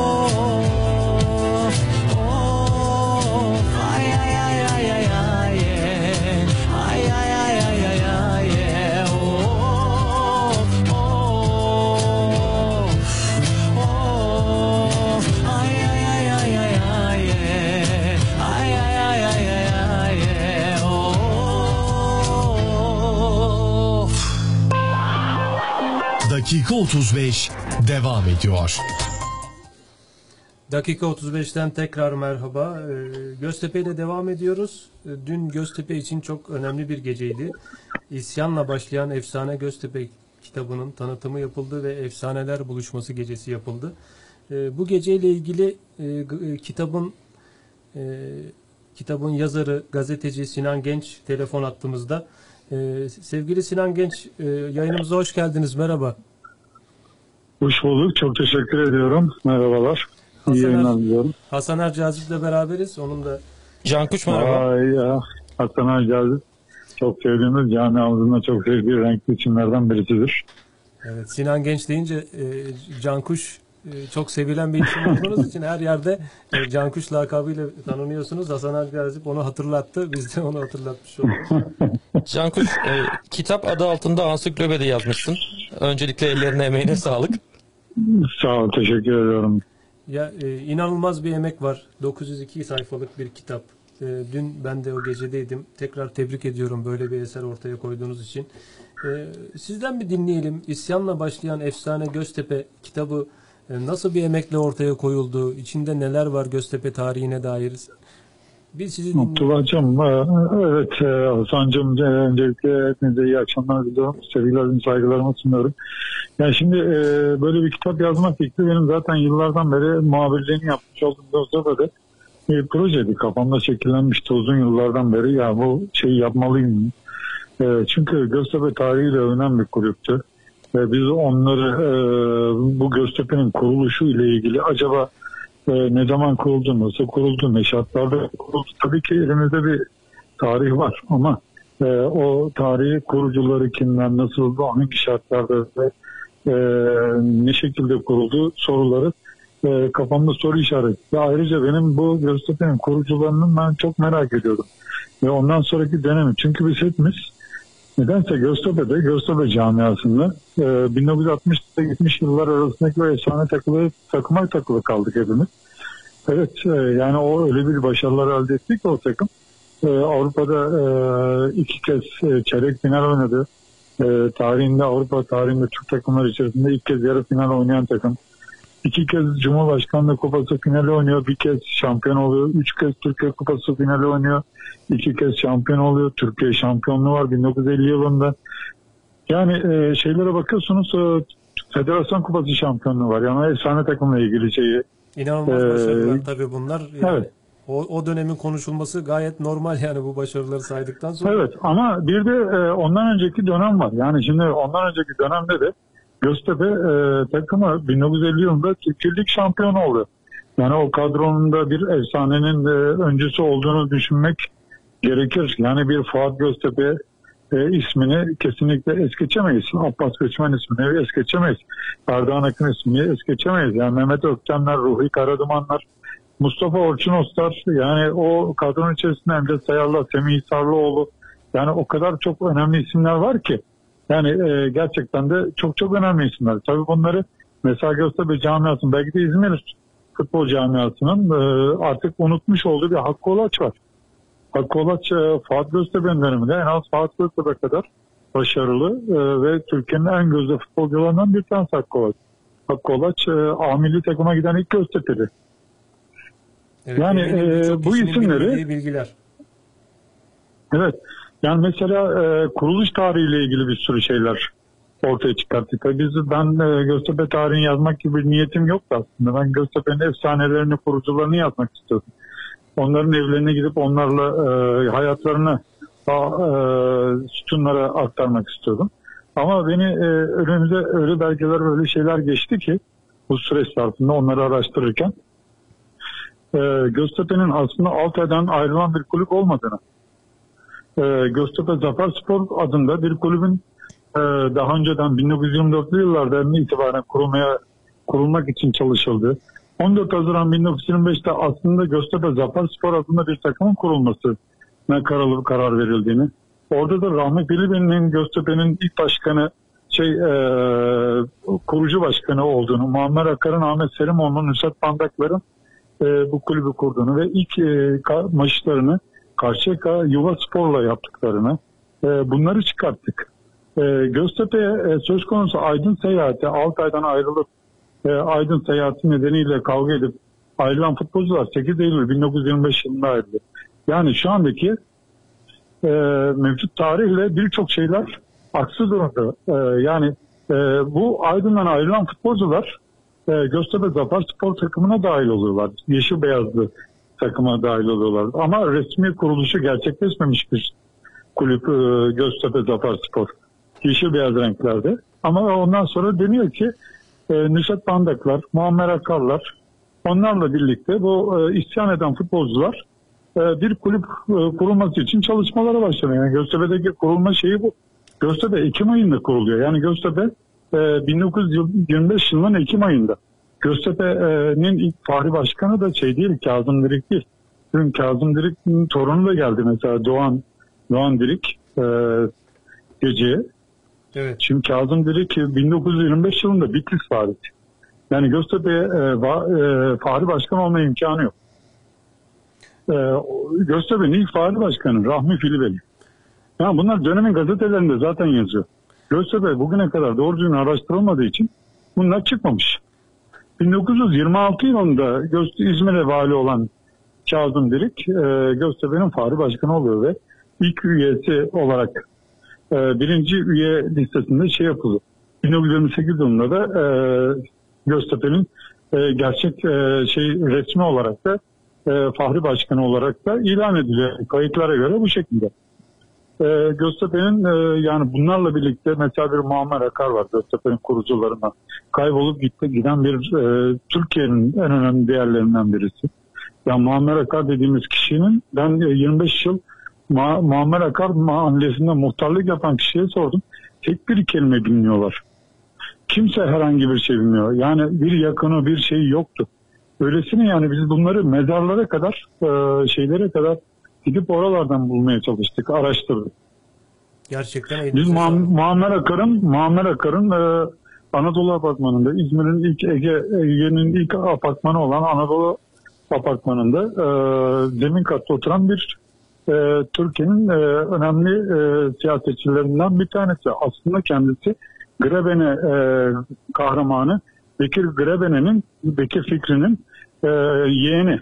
Dakika 35 devam ediyor. Dakika 35'ten tekrar merhaba. Göztepe ile devam ediyoruz. Dün Göztepe için çok önemli bir geceydi. İsyanla başlayan Efsane Göztepe kitabının tanıtımı yapıldı ve Efsaneler Buluşması gecesi yapıldı. Bu geceyle ilgili kitabın yazarı, gazeteci Sinan Genç telefon attığımızda. Sevgili Sinan Genç, yayınımıza hoş geldiniz. Merhaba. Hoş bulduk. Çok teşekkür ediyorum. Merhabalar. Hasan Ercazip'le beraberiz. Onun da Can Kuş merhaba. Hasan Ercazip çok sevdiğimiz, camiamızın da çok sevdiği renkli isimlerden birisidir. Evet, Sinan Genç deyince Can Kuş çok sevilen bir isim olduğunuz için her yerde Can Kuş lakabıyla tanınıyorsunuz. Hasan Ercazip onu hatırlattı. Biz de onu hatırlatmış olduk. Can Kuş, kitap adı altında ansiklopedi yazmışsın. Öncelikle ellerine, emeğine sağlık. Sağ ol, teşekkür ediyorum. Ya, inanılmaz bir emek var. 902 sayfalık bir kitap. Dün ben de o gecedeydim. Tekrar tebrik ediyorum böyle bir eser ortaya koyduğunuz için. Sizden bir dinleyelim. İsyanla başlayan Efsane Göztepe kitabı nasıl bir emekle ortaya koyuldu? İçinde neler var Göztepe tarihine dair? Biz sizi Abdullah'cığım, evet Hasan'cığım, öncelikle hepinize iyi akşamlar diliyorum. Sevgilerimi, saygılarımı sunuyorum. Yani şimdi böyle bir kitap yazma fikri benim zaten yıllardan beri muhabirliğini yapmış olduğum Göztepe'de bir projeydi. Kafamda şekillenmişti uzun yıllardan beri. Ya bu şeyi yapmalıyım. Çünkü Göztepe tarihiyle önemli bir kulüptü. Ve biz onları bu Göztepe'nin kuruluşu ile ilgili acaba ne zaman kuruldu, nasıl kuruldu, ne şartlarda kuruldu? Tabii ki elimizde bir tarih var ama o tarihi kurucuları kimler, nasıl, hangi şartlarda ve ne şekilde kuruldu soruları kafamda soru işareti. Ve ayrıca benim bu Göztepe'nin kurucularını ben çok merak ediyordum. Ve ondan sonraki dönemi, çünkü biz hepimiz nedense Göztepe'de, Göztepe camiasında 1960'da 70 yıllar arasındaki o efsane takıma takılı kaldık hepimiz. Evet, yani o öyle bir başarılar elde ettik ki o takım. Avrupa'da iki kez çeyrek final oynadı. Tarihinde, Avrupa tarihinde Türk takımlar içerisinde ilk kez yarı final oynayan takım. İki kez Cumhurbaşkanlığı Kupası finali oynuyor. Bir kez şampiyon oluyor. Üç kez Türkiye Kupası finali oynuyor. İki kez şampiyon oluyor. Türkiye şampiyonluğu var 1950 yılında. Yani şeylere bakıyorsunuz, Federasyon Kupası şampiyonluğu var. Yani efsane takımla ilgili şeyi. İnanılmaz başarılar tabii bunlar. Yani evet. O dönemin konuşulması gayet normal yani bu başarıları saydıktan sonra. Evet, ama bir de ondan önceki dönem var. Yani şimdi ondan önceki dönemde de Göztepe takımı 1950 yılında Türkiye Lig şampiyonu oldu. Yani o kadronun da bir efsanenin öncüsü olduğunu düşünmek gerekir. Yani bir Fuat Göztepe ismini kesinlikle es geçemeyiz. Abbas Göçmen ismini es geçemeyiz. Erdoğan Akın ismini es geçemeyiz. Yani Mehmet Öktemler, Ruhi Karadumanlar, Mustafa Orçunoslar, yani o kadronun içerisinde Emre Sayarlar, Semih Hisarlıoğlu, yani o kadar çok önemli isimler var ki. Yani gerçekten de çok çok önemli isimler. Tabii bunları mesela Göztepe camiasının, belki de İzmir futbol camiasının artık unutmuş olduğu bir Hakkı Kolaç var. Hakkı Kolaç Fuat Göztepe'nin döneminde en az Fuat Göztepe kadar başarılı ve Türkiye'nin en gözde futbolcularından bir tanesi Hakkı Kolaç. Hakkı Kolaç A-milli takıma giden ilk Göztepe'li. Evet, yani bu isimleri bilgiler. Evet. Yani mesela kuruluş tarihiyle ilgili bir sürü şeyler ortaya çıkarttık. Ben Göztepe tarihini yazmak gibi bir niyetim yoktu aslında. Ben Göztepe'nin efsanelerini, kurucularını yazmak istiyordum. Onların evlerine gidip onlarla hayatlarını sütunlara aktarmak istiyordum. Ama beni önümüze öyle belgeler, öyle şeyler geçti ki bu süreç zarfında onları araştırırken Göztepe'nin aslında Altay'dan ayrılan bir kulüp olmadığını, Göztepe Zafer Spor adında bir kulübün daha önceden 1924'lü yıllardan itibaren kurulmak için çalışıldı. 14 Haziran 1925'te aslında Göztepe Zafer Spor adında bir takımın kurulmasına karar verildiğini, orada da rahmetli benim Göztepe'nin ilk başkanı, kurucu başkanı olduğunu, Muammer Akar'ın, Ahmet Selimoğlu'nun, Nusret Bandaklar'ın bu kulübü kurduğunu ve ilk maçlarını Karşıyaka Yuva Spor'la yaptıklarını, bunları çıkarttık. Göztepe'ye söz konusu Aydın Seyahati, Altay'dan ayrılıp Aydın Seyahati nedeniyle kavga edip ayrılan futbolcular 8 Eylül 1925 yılında ayrıldı. Yani şu andaki mevcut tarihle birçok şeyler aksi durumda. Yani bu Aydın'dan ayrılan futbolcular Göztepe Zafer Spor takımına dahil oluyorlar. Yeşil beyazlı takıma dahil oluyorlar. Ama resmi kuruluşu gerçekleşmemiş bir kulüp Göztepe Zafer Spor. Yeşil beyaz renklerde. Ama ondan sonra deniyor ki Nusret Bandaklar, Muammer Akarlar, onlarla birlikte bu isyan eden futbolcular bir kulüp kurulması için çalışmalara başlanıyor. Yani Göztepe'deki kurulma şeyi bu. Göztepe Ekim ayında kuruluyor. Yani Göztepe 1925 yılının Ekim ayında. Göztepe'nin ilk Fahri Başkanı da değil, Kazım Dirik değil. Dün Kazım Dirik'in torunu da geldi mesela, Doğan Dirik geceye. Evet. Şimdi Kazım Dirik 1925 yılında Bitlis Fahri. Yani Göztepe'ye Fahri Başkan olma imkanı yok. Göztepe'nin ilk Fahri Başkanı Rahmi Filibeli. Yani bunlar dönemin gazetelerinde zaten yazıyor. Göztepe bugüne kadar doğru düzgün araştırılmadığı için bunlar çıkmamış. 1926 yılında İzmir'e vali olan Kazım Dirik, Göztepe'nin Fahri Başkanı oluyor ve ilk üyesi olarak birinci üye listesinde yapıldı. 1928 yılında da Göztepe'nin gerçek resmi olarak da Fahri Başkanı olarak da ilan ediliyor. Kayıtlara göre bu şekilde. Göztepe'nin yani bunlarla birlikte mesela bir Muammer Akar var, Göztepe'nin kurucularından. Kaybolup giden bir Türkiye'nin en önemli değerlerinden birisi. Yani Muammer Akar dediğimiz kişinin ben 25 yıl Muammer Akar mahallesinde muhtarlık yapan kişiye sordum. Tek bir kelime bilmiyorlar. Kimse herhangi bir şey bilmiyor. Yani bir yakını, bir şeyi yoktu. Öylesine yani biz bunları mezarlara kadar, şeylere kadar gidip oralardan bulmaya çalıştık, araştırdık. Gerçekten. Biz Muammer Akar'ın Anadolu Apartmanı'nda, İzmir'in ilk Ege'nin ilk apartmanı olan Anadolu apartmanında zemin katta oturan bir Türkiye'nin önemli siyasetçilerinden bir tanesi. Aslında kendisi Grebene kahramanı Bekir Grebene'nin, Bekir Fikri'nin yeğeni.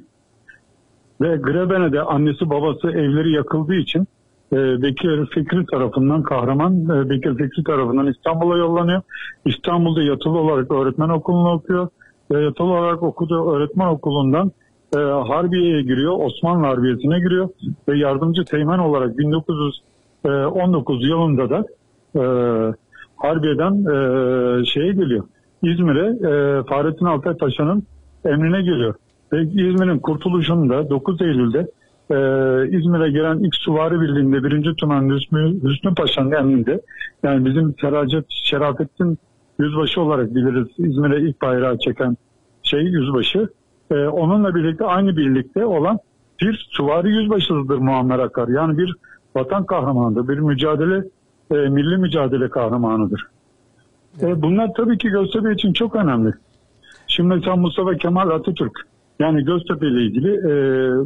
Ve Grebene'de annesi babası evleri yakıldığı için Bekir Fikri tarafından, kahraman Bekir Fikri tarafından İstanbul'a yollanıyor. İstanbul'da yatılı olarak öğretmen okulunu okuyor. Yatılı olarak okuduğu öğretmen okulundan Harbiye'ye giriyor. Osmanlı Harbiye'sine giriyor. Ve yardımcı teğmen olarak 1919 yılında da Harbiye'den şeye geliyor. İzmir'e Fahrettin Altay Paşa'nın emrine geliyor. Ve İzmir'in kurtuluşunda 9 Eylül'de İzmir'e gelen ilk Süvari Birliği'nde 1. Tümen Hüsnü Paşa'nın emrinde, yani bizim Şerafettin Yüzbaşı olarak biliriz, İzmir'e ilk bayrağı çeken şey Yüzbaşı. Onunla birlikte aynı birlikte olan bir süvari yüzbaşıdır Muammer Akar. Yani bir vatan kahramanıdır, bir mücadele, milli mücadele kahramanıdır. Bunlar tabii ki Göztepe için çok önemli. Şimdi mesela Mustafa Kemal Atatürk, yani Göztepe ile ilgili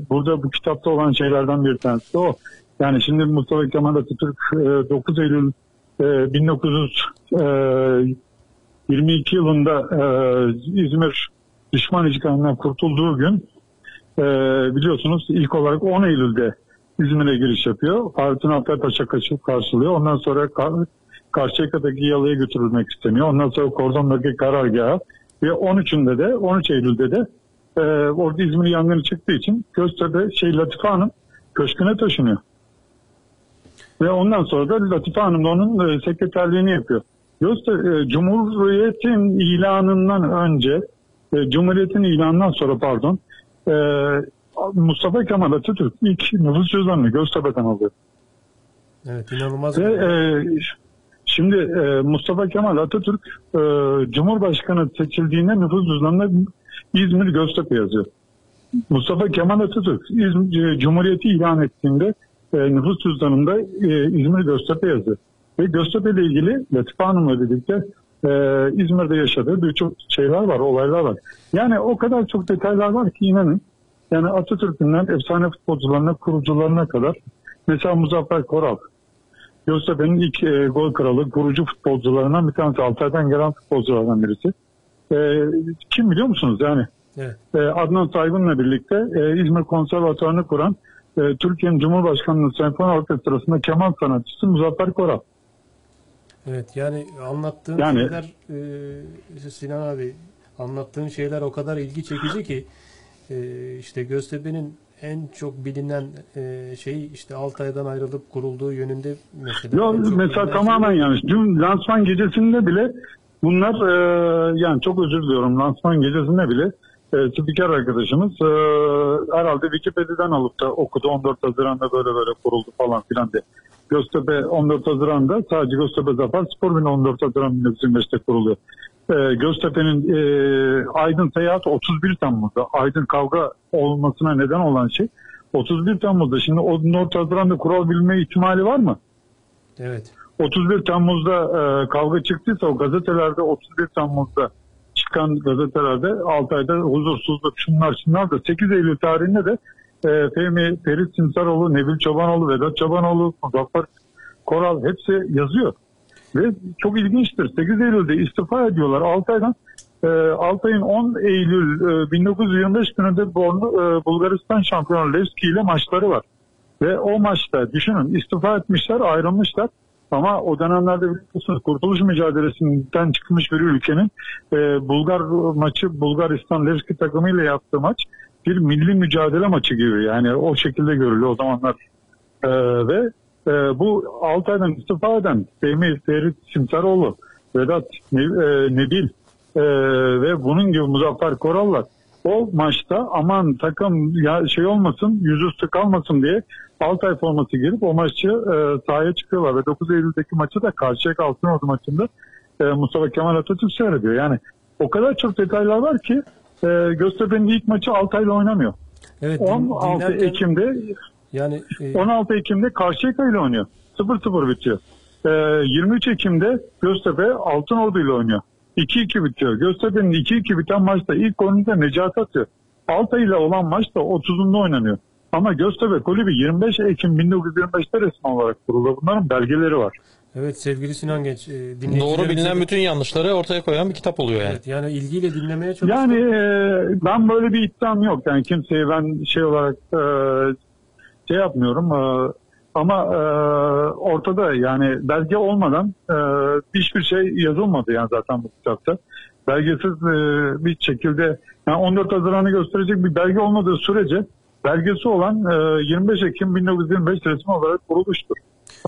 burada bu kitapta olan şeylerden bir tanesi de o. Yani şimdi Mustafa Kemal Atatürk 9 Eylül 1922 yılında İzmir düşman işgalinden kurtulduğu gün biliyorsunuz ilk olarak 10 Eylül'de İzmir'e giriş yapıyor. Fahrettin Altay Paşa karşılıyor. Ondan sonra Karşıyaka'daki yalıya götürülmek isteniyor. Ondan sonra Kordon'daki karargahı ve 13'ünde de 13 Eylül'de de orada İzmir yangını çıktığı için Göztepe Latife Hanım köşküne taşınıyor. Ve ondan sonra da Latife Hanım da onun sekreterliğini yapıyor. Cumhuriyet'in ilanından önce, Cumhuriyet'in ilanından sonra pardon, Mustafa Kemal Atatürk ilk nüfus cüzdanını Göztepe'den alıyor. Evet, inanılmaz. Ve şimdi Mustafa Kemal Atatürk Cumhurbaşkanı seçildiğinde nüfus cüzdanına İzmir Göztepe yazıyor. Mustafa Kemal Atatürk Cumhuriyeti ilan ettiğinde nüfus cüzdanında İzmir Göztepe yazıyor. Ve Göztepe ile ilgili Latife Hanım'la birlikte İzmir'de yaşadığı birçok şeyler var, olaylar var. Yani o kadar çok detaylar var ki inanın. Yani Atatürk'ünden efsane futbolcularına, kurucularına kadar. Mesela Muzaffer Koral, Göztepe'nin ilk gol kralı, kurucu futbolcularından bir tanesi, Altay'dan gelen futbolculardan birisi. Kim biliyor musunuz yani? Evet. Adnan Saygun'la birlikte İzmir Konservatuvarı'nı kuran Türkiye'nin Cumhurbaşkanlığı Senfoni Orkestrası'nda keman sanatçısı Muzaffer Koral. Evet, yani anlattığın şeyler Sinan abi, anlattığın şeyler o kadar ilgi çekici ki işte Göztepe'nin en çok bilinen şey işte Altay'dan ayrılıp kurulduğu yönünde mesela. Yok, mesela tamamen yanlış. Dün lansman gecesinde bile bunlar yani çok özür diliyorum, lansman gecesinde bile spiker arkadaşımız herhalde Wikipedia'dan alıp da okudu, 14 Haziran'da böyle böyle kuruldu falan filan diye. Göztepe 14 Haziran'da sadece Göztepe Zafer Spor 14 Haziran 1925'te kuruluyor. Göztepe'nin Aydın Seyahati 31 Temmuz'da. Aydın kavga olmasına neden olan şey 31 Temmuz'da. Şimdi 14 Haziran'da kural bilme ihtimali var mı? Evet. 31 Temmuz'da kavga çıktıysa o gazetelerde, 31 Temmuz'da çıkan gazetelerde Altay'da huzursuzluk, şunlar da 8 Eylül tarihinde de Fehmi Ferit Simsaroğlu, Nebil Çobanoğlu, Vedat Çobanoğlu, Muzaffer Koral hepsi yazıyor. Ve çok ilginçtir. 8 Eylül'de istifa ediyorlar Altay'dan. Altay'ın 10 Eylül 1925 gününde Bulgaristan şampiyonu Levski ile maçları var. Ve o maçta düşünün istifa etmişler, ayrılmışlar. Ama o dönemlerde biliyorsunuz kurtuluş mücadelesinden çıkmış bir ülkenin Bulgar maçı, Bulgaristan Levski takımıyla yaptığı maç bir milli mücadele maçı gibi. Yani o şekilde görülüyor o zamanlar. Ve bu Altay'dan istifa eden Fehmi Ferit Simsaroğlu, Vedat Nebil ve bunun gibi Muzaffer Korallar o maçta aman takım ya şey olmasın, yüzüstü kalmasın diye Altay forması girip o maçı sahaya çıkıyorlar ve 9 Eylül'deki maçı da Karşıyaka Altınordu maçında Mustafa Kemal Atatürk seyrediyor. Yani o kadar çok detaylar var ki Göztepe'nin ilk maçı Altay'la oynamıyor. Evet, 16 Ekim'de Karşıyaka ile oynuyor. 0-0 bitiyor. 23 Ekim'de Göztepe Altınordu ile oynuyor. 2-2 bitiyor. Göztepe'nin 2-2 biten maçta ilk golünü de Necati atıyor. Altay ile olan maç da 30'unda oynanıyor. Ama Göztepe Kulübü 25 Ekim 1925'te resmi olarak kuruldu. Bunların belgeleri var. Evet sevgili Sinan Genç. Doğru bilinen bütün yanlışları ortaya koyan bir kitap oluyor yani. Evet, yani ilgiyle dinlemeye çalıştım. Yani ben böyle bir iddiam yok. Yani kimseyi ben şey olarak şey yapmıyorum. Ama ortada yani belge olmadan hiçbir şey yazılmadı yani zaten bu kitapta. Belgesiz bir şekilde yani 14 Haziran'ı gösterecek bir belge olmadığı sürece belgesi olan 25 Ekim 1925 resmi olarak kurulmuştur.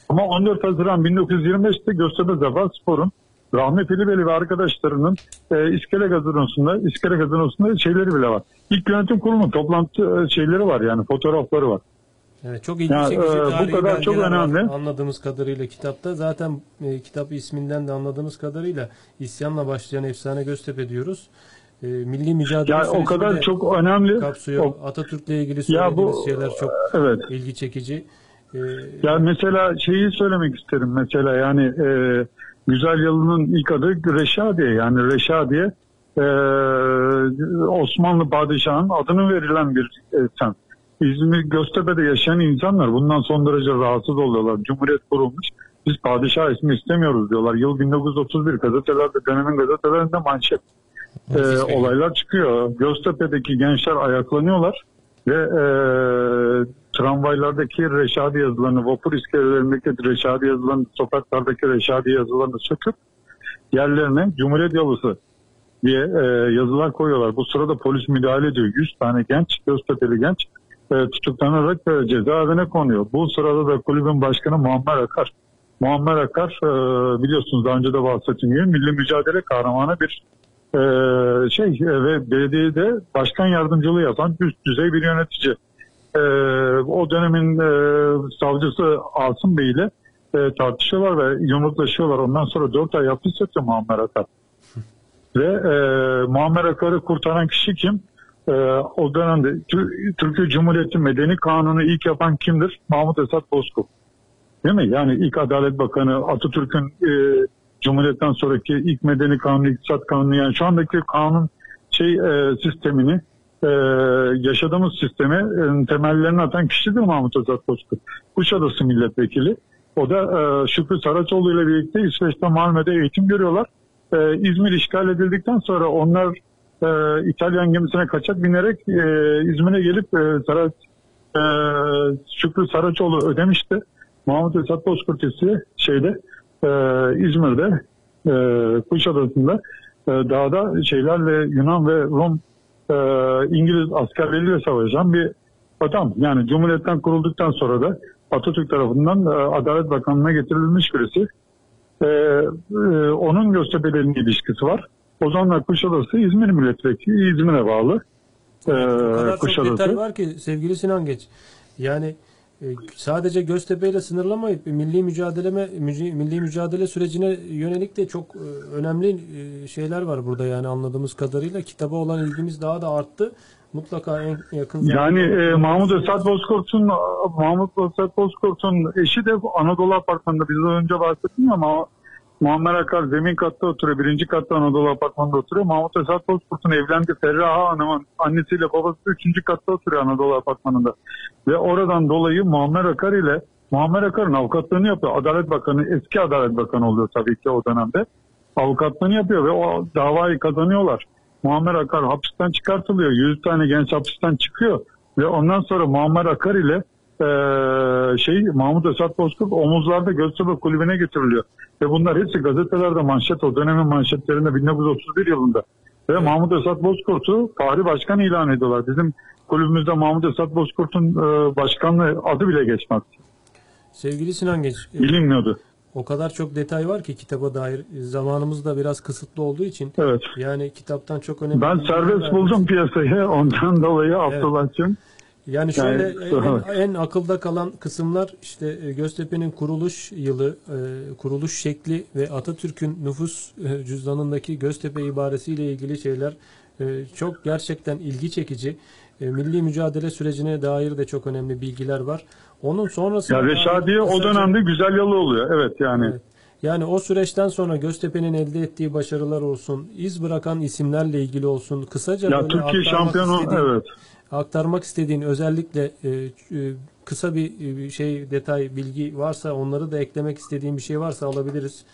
Ama 14 Haziran 1925'te Göztepe Zafer Spor'un Rahmi Pilibeli ve arkadaşlarının İskele Gazinosu'nda şeyleri bile var. İlk yönetim kurulunun toplantı şeyleri var yani fotoğrafları var. Evet, çok ilginç yani, bir şey. Bu kadar çok önemli. Anladığımız kadarıyla kitapta zaten kitap isminden de anladığımız kadarıyla isyanla başlayan efsane Göztepe diyoruz. Milli mücadele ya, o kadar çok önemli. Kapsıyor. Atatürk'le ilgili söylediğiniz şeyler çok evet. ilgi çekici. Ya mesela şeyi söylemek isterim mesela yani Güzel Yalı'nın ilk adı Reşadiye yani Reşadiye Osmanlı Padişah'ın adını verilen bir semt. İzmir Göztepe'de yaşayan insanlar bundan son derece rahatsız oluyorlar. Cumhuriyet kurulmuş. Biz padişah ismi istemiyoruz diyorlar. Yıl 1931 gazetelerde dönemin gazetelerinde manşet olaylar çıkıyor. Göztepe'deki gençler ayaklanıyorlar ve tramvaylardaki reşadi yazılarını, vapur iskelelerindeki reşadi yazılarını, sokaklardaki reşadi yazılarını söküp yerlerine Cumhuriyet Yavrusu diye yazılar koyuyorlar. Bu sırada polis müdahale ediyor. 100 tane genç, Göztepe'li genç tutuklanarak cezaevine konuyor. Bu sırada da kulübün başkanı Muammer Akar. Muammer Akar biliyorsunuz daha önce de bahsettiğim gibi milli mücadele kahramanı bir şey ve belediyede başkan yardımcılığı yapan üst düzey bir yönetici. O dönemin savcısı Asım Bey ile tartışıyorlar ve yumruklaşıyorlar. Ondan sonra 4 ay hapis yatıyor Muammer Akar. Ve Muammer Akar'ı kurtaran kişi kim? O dönemde Türkiye Cumhuriyeti Medeni Kanunu ilk yapan kimdir? Mahmut Esat Bozkurt. Değil mi? Yani ilk Adalet Bakanı, Atatürk'ün Cumhuriyet'ten sonraki ilk Medeni Kanunu, İktisat Kanunu yani şu andaki kanun sistemini yaşadığımız sistemi temellerini atan kişidir Mahmut Esat Bozkurt. Kuşadası milletvekili. O da Şükrü Saraçoğlu ile birlikte İsveç'te Malmö'de eğitim görüyorlar. İzmir işgal edildikten sonra onlar İtalyan gemisine kaçak binerek İzmir'e gelip Şükrü Saraçoğlu ödemişti. Mahmut Esat Bozkurt ise İzmir'de Kuşadası'nda dağda şeylerle Yunan ve Rum İngiliz askerleriyle savaşan bir adam. Yani Cumhuriyet'ten kurulduktan sonra da Atatürk tarafından Adalet Bakanlığı'na getirilmiş birisi. Onun Göztepe'lerin ilişkisi var. Ozan'la Kuşadası İzmir milletvekili, İzmir'e bağlı. Kuşadası. Çok detay var ki sevgili Sinan Genç. Yani sadece Göztepe ile sınırlamayıp milli mücadele sürecine yönelik de çok önemli şeyler var burada yani anladığımız kadarıyla. Kitaba olan ilgimiz daha da arttı. Mutlaka en yakın zamanda. Yani Mahmut Esat Bozkurt'un eşi de Anadolu Apartmanı'nda biz önce bahsettim ama Muammer Akar zemin katta oturuyor. 1. katta Anadolu Apartmanı'nda oturuyor. Mahmut Esat Bozkurt'un evlendi. Ferraha Hanım'ın annesiyle babası 3. katta oturuyor Anadolu Apartmanı'nda. Ve oradan dolayı Muammer Akar'ın avukatlığını yapıyor. Adalet Bakanı, eski Adalet Bakanı oluyor tabii ki o dönemde. Avukatlığını yapıyor ve o davayı kazanıyorlar. Muammer Akar hapisten çıkartılıyor. 100 tane genç hapisten çıkıyor. Ve ondan sonra Muammer Akar ile Mahmut Esat Bozkurt omuzlarda Göztepe Kulübü'ne getiriliyor. Ve bunlar hepsi gazetelerde manşet, o dönemin manşetlerinde 1931 yılında. Ve evet. Mahmut Esat Bozkurt'u Fahri Başkan ilan ediyorlar. Bizim kulübümüzde Mahmut Esat Bozkurt'un başkanlığı adı bile geçmez. Sevgili Sinan Genç. Bilinmiyordu. O kadar çok detay var ki kitaba dair. Zamanımız da biraz kısıtlı olduğu için. Evet. Yani kitaptan çok önemli. Ben serbest buldum piyasayı. Ondan dolayı Abdullah'cığım. Evet. Yani şöyle en akılda kalan kısımlar işte Göztepe'nin kuruluş yılı, kuruluş şekli ve Atatürk'ün nüfus cüzdanındaki Göztepe ibaresiyle ilgili şeyler çok gerçekten ilgi çekici. Milli mücadele sürecine dair de çok önemli bilgiler var. Onun sonrasında... Ya Reşadiye o dönemde Güzelyalı oluyor. Evet yani. Evet. Yani o süreçten sonra Göztepe'nin elde ettiği başarılar olsun, iz bırakan isimlerle ilgili olsun, kısaca ya, Türkiye şampiyonu aktarmak istediğin özellikle kısa bir şey, detay, bilgi varsa, onları da eklemek istediğin bir şey varsa alabiliriz.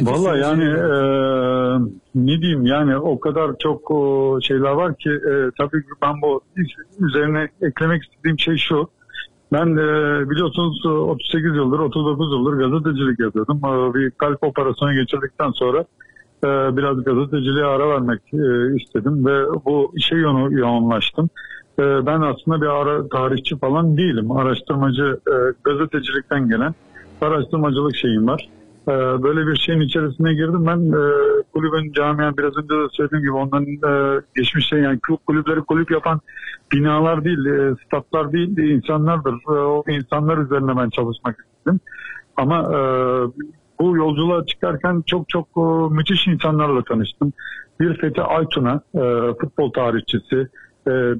Valla yani ne diyeyim, yani o kadar çok şeyler var ki tabii ki ben bu üzerine eklemek istediğim şey şu. Ben biliyorsunuz 38 yıldır, 39 yıldır gazetecilik yapıyordum. Bir kalp operasyonu geçirdikten sonra biraz gazeteciliğe ara vermek istedim ve bu işe yoğunlaştım. Ben aslında bir tarihçi falan değilim. Araştırmacı, gazetecilikten gelen araştırmacılık şeyim var. Böyle bir şeyin içerisine girdim. Ben kulübün, camianın, biraz önce de söylediğim gibi, onların geçmişte, yani kulüpleri kulüp yapan binalar değil, statlar değil, insanlardır. O insanlar üzerine ben çalışmak istedim. Ama bu yolculuğa çıkarken çok çok müthiş insanlarla tanıştım. Bir Fethi Aytun'a, futbol tarihçisi,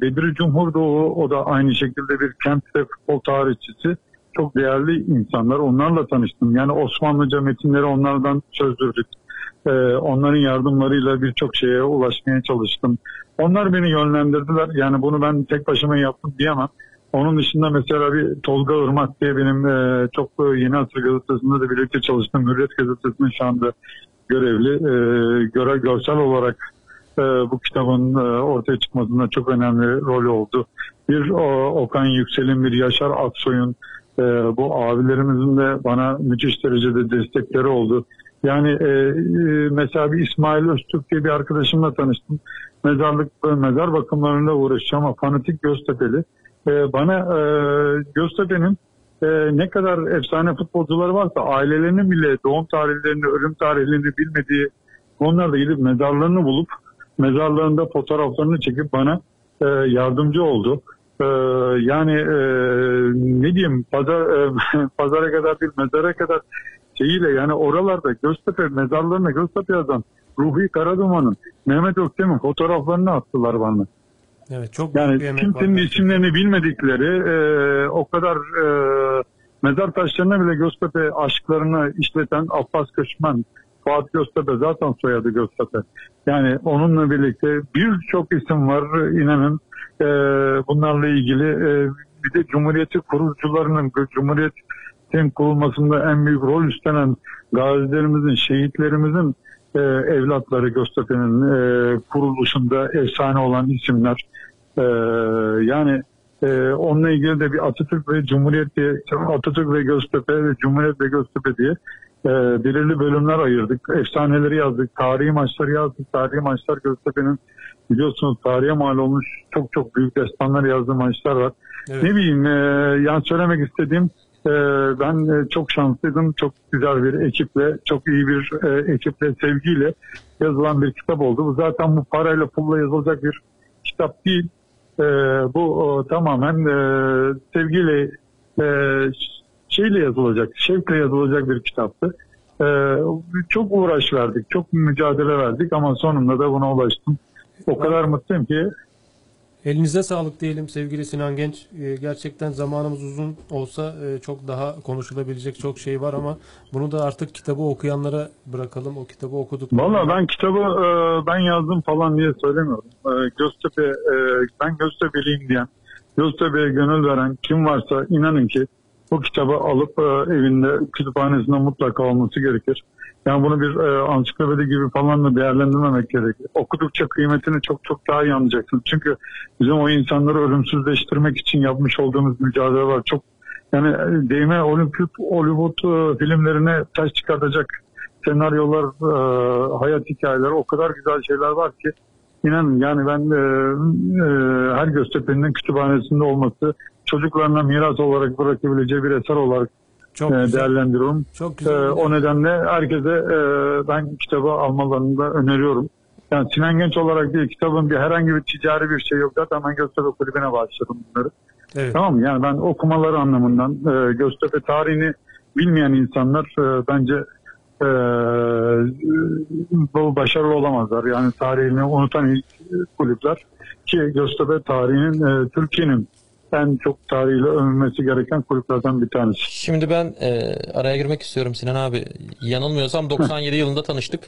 Bedri Cumhurdoğu, o da aynı şekilde bir kent ve futbol tarihçisi. Çok değerli insanlar. Onlarla tanıştım. Yani Osmanlıca metinleri onlardan çözdürdük. Onların yardımlarıyla birçok şeye ulaşmaya çalıştım. Onlar beni yönlendirdiler. Yani bunu ben tek başıma yaptım diyemem. Onun dışında mesela bir Tolga Irmak diye benim çok Yeni Asır Gazetesi'nde de birlikte çalıştım. Hürriyet Gazetesi'nin şu anda görevli. Görsel olarak bu kitabın ortaya çıkmasında çok önemli rolü oldu. Bir Okan Yüksel'in, bir Yaşar Aksoy'un, bu abilerimizin de bana müthiş derecede destekleri oldu. Yani mesela bir İsmail Öztürk diye bir arkadaşımla tanıştım. Mezar bakımlarıyla uğraşacağım ama fanatik Göztepe'li. Bana Göztepe'nin ne kadar efsane futbolcuları varsa, ailelerinin bile doğum tarihlerini, ölüm tarihlerini bilmediği, onlar da gidip mezarlarını bulup mezarlarında fotoğraflarını çekip bana yardımcı oldu. Yani ne diyeyim, pazara kadar bir mezara kadar şeyiyle, yani oralarda Göztepe mezarlarına Göztepe'den Ruhi Karaduman'ın, Mehmet Öktem'in fotoğraflarını attılar bana. Evet, çok yani kimsenin isimlerini bilmedikleri o kadar mezar taşlarına bile Göztepe aşklarını işleten Abbas Köşmen, Fuat Göztepe, zaten soyadı Göztepe. Yani onunla birlikte birçok isim var, inanın. Bunlarla ilgili bir de Cumhuriyet'in kurucularının, Cumhuriyet'in kurulmasında en büyük rol üstlenen gazilerimizin, şehitlerimizin evlatları Göztepe'nin kuruluşunda efsane olan isimler. Yani onunla ilgili de bir Atatürk ve Cumhuriyet diye, Atatürk ve Göztepe ve Cumhuriyet ve Göztepe diye belirli bölümler ayırdık. Efsaneleri yazdık, tarihi maçları yazdık. Tarihi maçlar Göztepe'nin, biliyorsunuz, tarihe mal olmuş çok çok büyük destanlar yazdığı maçlar var. Evet. Ne bileyim, yani söylemek istediğim, ben çok şanslıydım. Çok güzel bir ekiple, çok iyi bir ekiple, sevgiyle yazılan bir kitap oldu. Zaten bu parayla, pulla yazılacak bir kitap değil. Bu tamamen sevgiyle, şeyle yazılacak, şevkle yazılacak bir kitaptı. Çok uğraş verdik, çok mücadele verdik ama sonunda da buna ulaştım. O kadar mutluyum ki. Elinize sağlık diyelim sevgili Sinan Genç. Gerçekten zamanımız uzun olsa çok daha konuşulabilecek çok şey var ama bunu da artık kitabı okuyanlara bırakalım. O kitabı okuduk. Valla ben kitabı ben yazdım falan diye söylemiyorum. Ben Göztepe'liyim diyen, Göztepe'ye gönül veren kim varsa, inanın ki bu kitabı alıp evinde, kütüphanesinde mutlaka olması gerekir. Yani bunu bir ansiklopedi gibi falan da değerlendirmemek gerekir. Okudukça kıymetini çok çok daha iyi anlayacaksın. Çünkü bizim o insanları ölümsüzleştirmek için yapmış olduğumuz mücadele var. Çok, yani değme Hollywood filmlerine taş çıkartacak senaryolar, hayat hikayeleri, o kadar güzel şeyler var ki. İnanın yani ben her Göztepe'nin kütüphanesinde olması, çocuklarına miras olarak bırakabileceği bir eser olarak çok değerlendiriyorum. Çok güzel. O nedenle herkese ben kitabı almalarını da öneriyorum. Yani Sinan Genç olarak değil, kitabın bir herhangi bir ticari bir şey yok. Zaten ben Göztepe Kulübü'ne başladım bunları. Evet. Tamam, yani ben okumaları anlamından Göztepe tarihini bilmeyen insanlar bence bu başarılı olamazlar. Yani tarihini unutan ilk kulüpler, ki Göztepe tarihinin, Türkiye'nin en çok tarihiyle övülmesi gereken kulüplerden bir tanesi. Şimdi ben araya girmek istiyorum Sinan abi. Yanılmıyorsam 97 yılında tanıştık.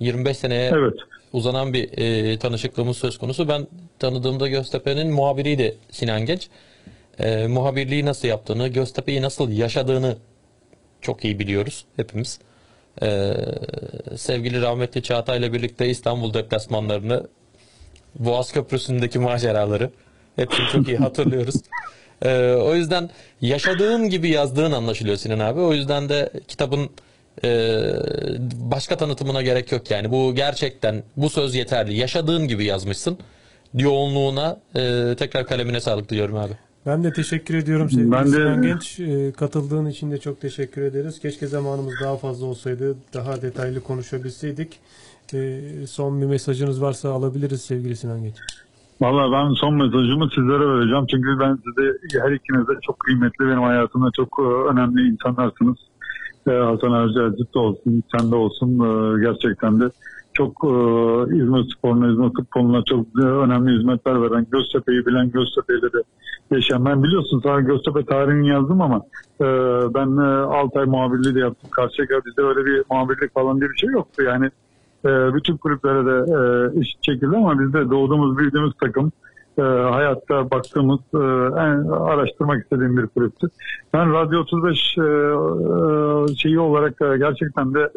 25 seneye uzanan bir tanışıklığımız söz konusu. Ben tanıdığımda Göztepe'nin muhabiriydi Sinan Genç. Muhabirliği nasıl yaptığını, Göztepe'yi nasıl yaşadığını çok iyi biliyoruz hepimiz. Sevgili rahmetli Çağatay'la birlikte İstanbul deplasmanlarını, Boğaz Köprüsü'ndeki maceraları hepsini çok iyi hatırlıyoruz. O yüzden yaşadığın gibi yazdığın anlaşılıyor Sinan abi. O yüzden de kitabın başka tanıtımına gerek yok yani. Bu gerçekten, bu söz yeterli. Yaşadığın gibi yazmışsın. Yoğunluğuna tekrar kalemine sağlık diliyorum abi. Ben de teşekkür ediyorum sevgili Sinan Genç. Katıldığın için de çok teşekkür ederiz. Keşke zamanımız daha fazla olsaydı. Daha detaylı konuşabilseydik. Son bir mesajınız varsa alabiliriz sevgili Sinan Genç. Vallahi ben son mesajımı sizlere vereceğim. Çünkü ben size, her ikiniz de çok kıymetli, benim hayatımda çok önemli insanlarsınız. Hasan Ercazip de olsun, sen de olsun. Gerçekten de çok İzmir futboluna çok önemli hizmetler veren, Göztepe'yi bilen, Göztepe'yle de yaşayan. Ben biliyorsun sana Göztepe tarihini yazdım ama ben Altay muhabirliği de yaptım. Karşıyaka bizde öyle bir muhabirlik falan diye bir şey yoktu. Yani bütün kulüplere de iş çekildi ama bizde doğduğumuz, büyüdüğümüz takım, hayatta baktığımız, araştırmak istediğim bir kulüptü. Ben Radyo 35 şeyi olarak gerçekten de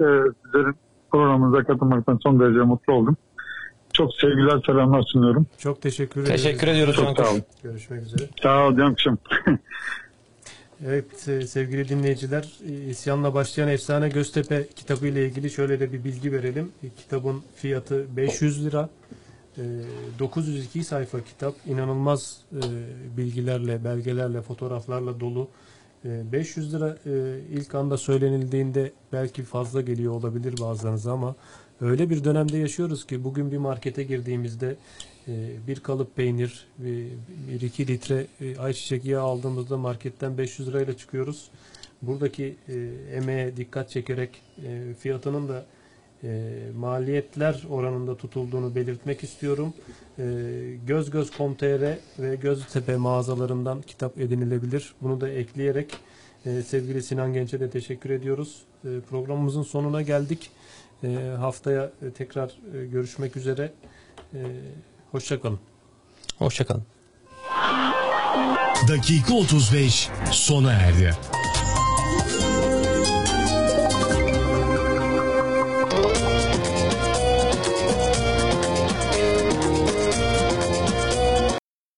sizlerin programınıza katılmaktan son derece mutlu oldum. Çok sevgiler, selamlar sunuyorum. Çok teşekkür ederim. Teşekkür ediyoruz. Çok sağ olun. Görüşmek üzere. Sağ ol Can Kuş'um. Evet sevgili dinleyiciler, İsyanla Başlayan Efsane Göztepe kitabı ile ilgili şöyle de bir bilgi verelim. Kitabın fiyatı 500 lira. 902 sayfa kitap. İnanılmaz bilgilerle, belgelerle, fotoğraflarla dolu. 500 lira ilk anda söylenildiğinde belki fazla geliyor olabilir bazılarınıza ama öyle bir dönemde yaşıyoruz ki bugün bir markete girdiğimizde bir kalıp peynir, 1-2 litre ayçiçek yağı aldığımızda marketten 500 lirayla çıkıyoruz. Buradaki emeğe dikkat çekerek fiyatının da maliyetler oranında tutulduğunu belirtmek istiyorum. Gözgöz.com.tr ve Göztepe mağazalarından kitap edinilebilir. Bunu da ekleyerek sevgili Sinan Genç'e de teşekkür ediyoruz. Programımızın sonuna geldik. Haftaya tekrar görüşmek üzere. Hoşçakalın. Hoşçakalın. Dakika 35 sona erdi.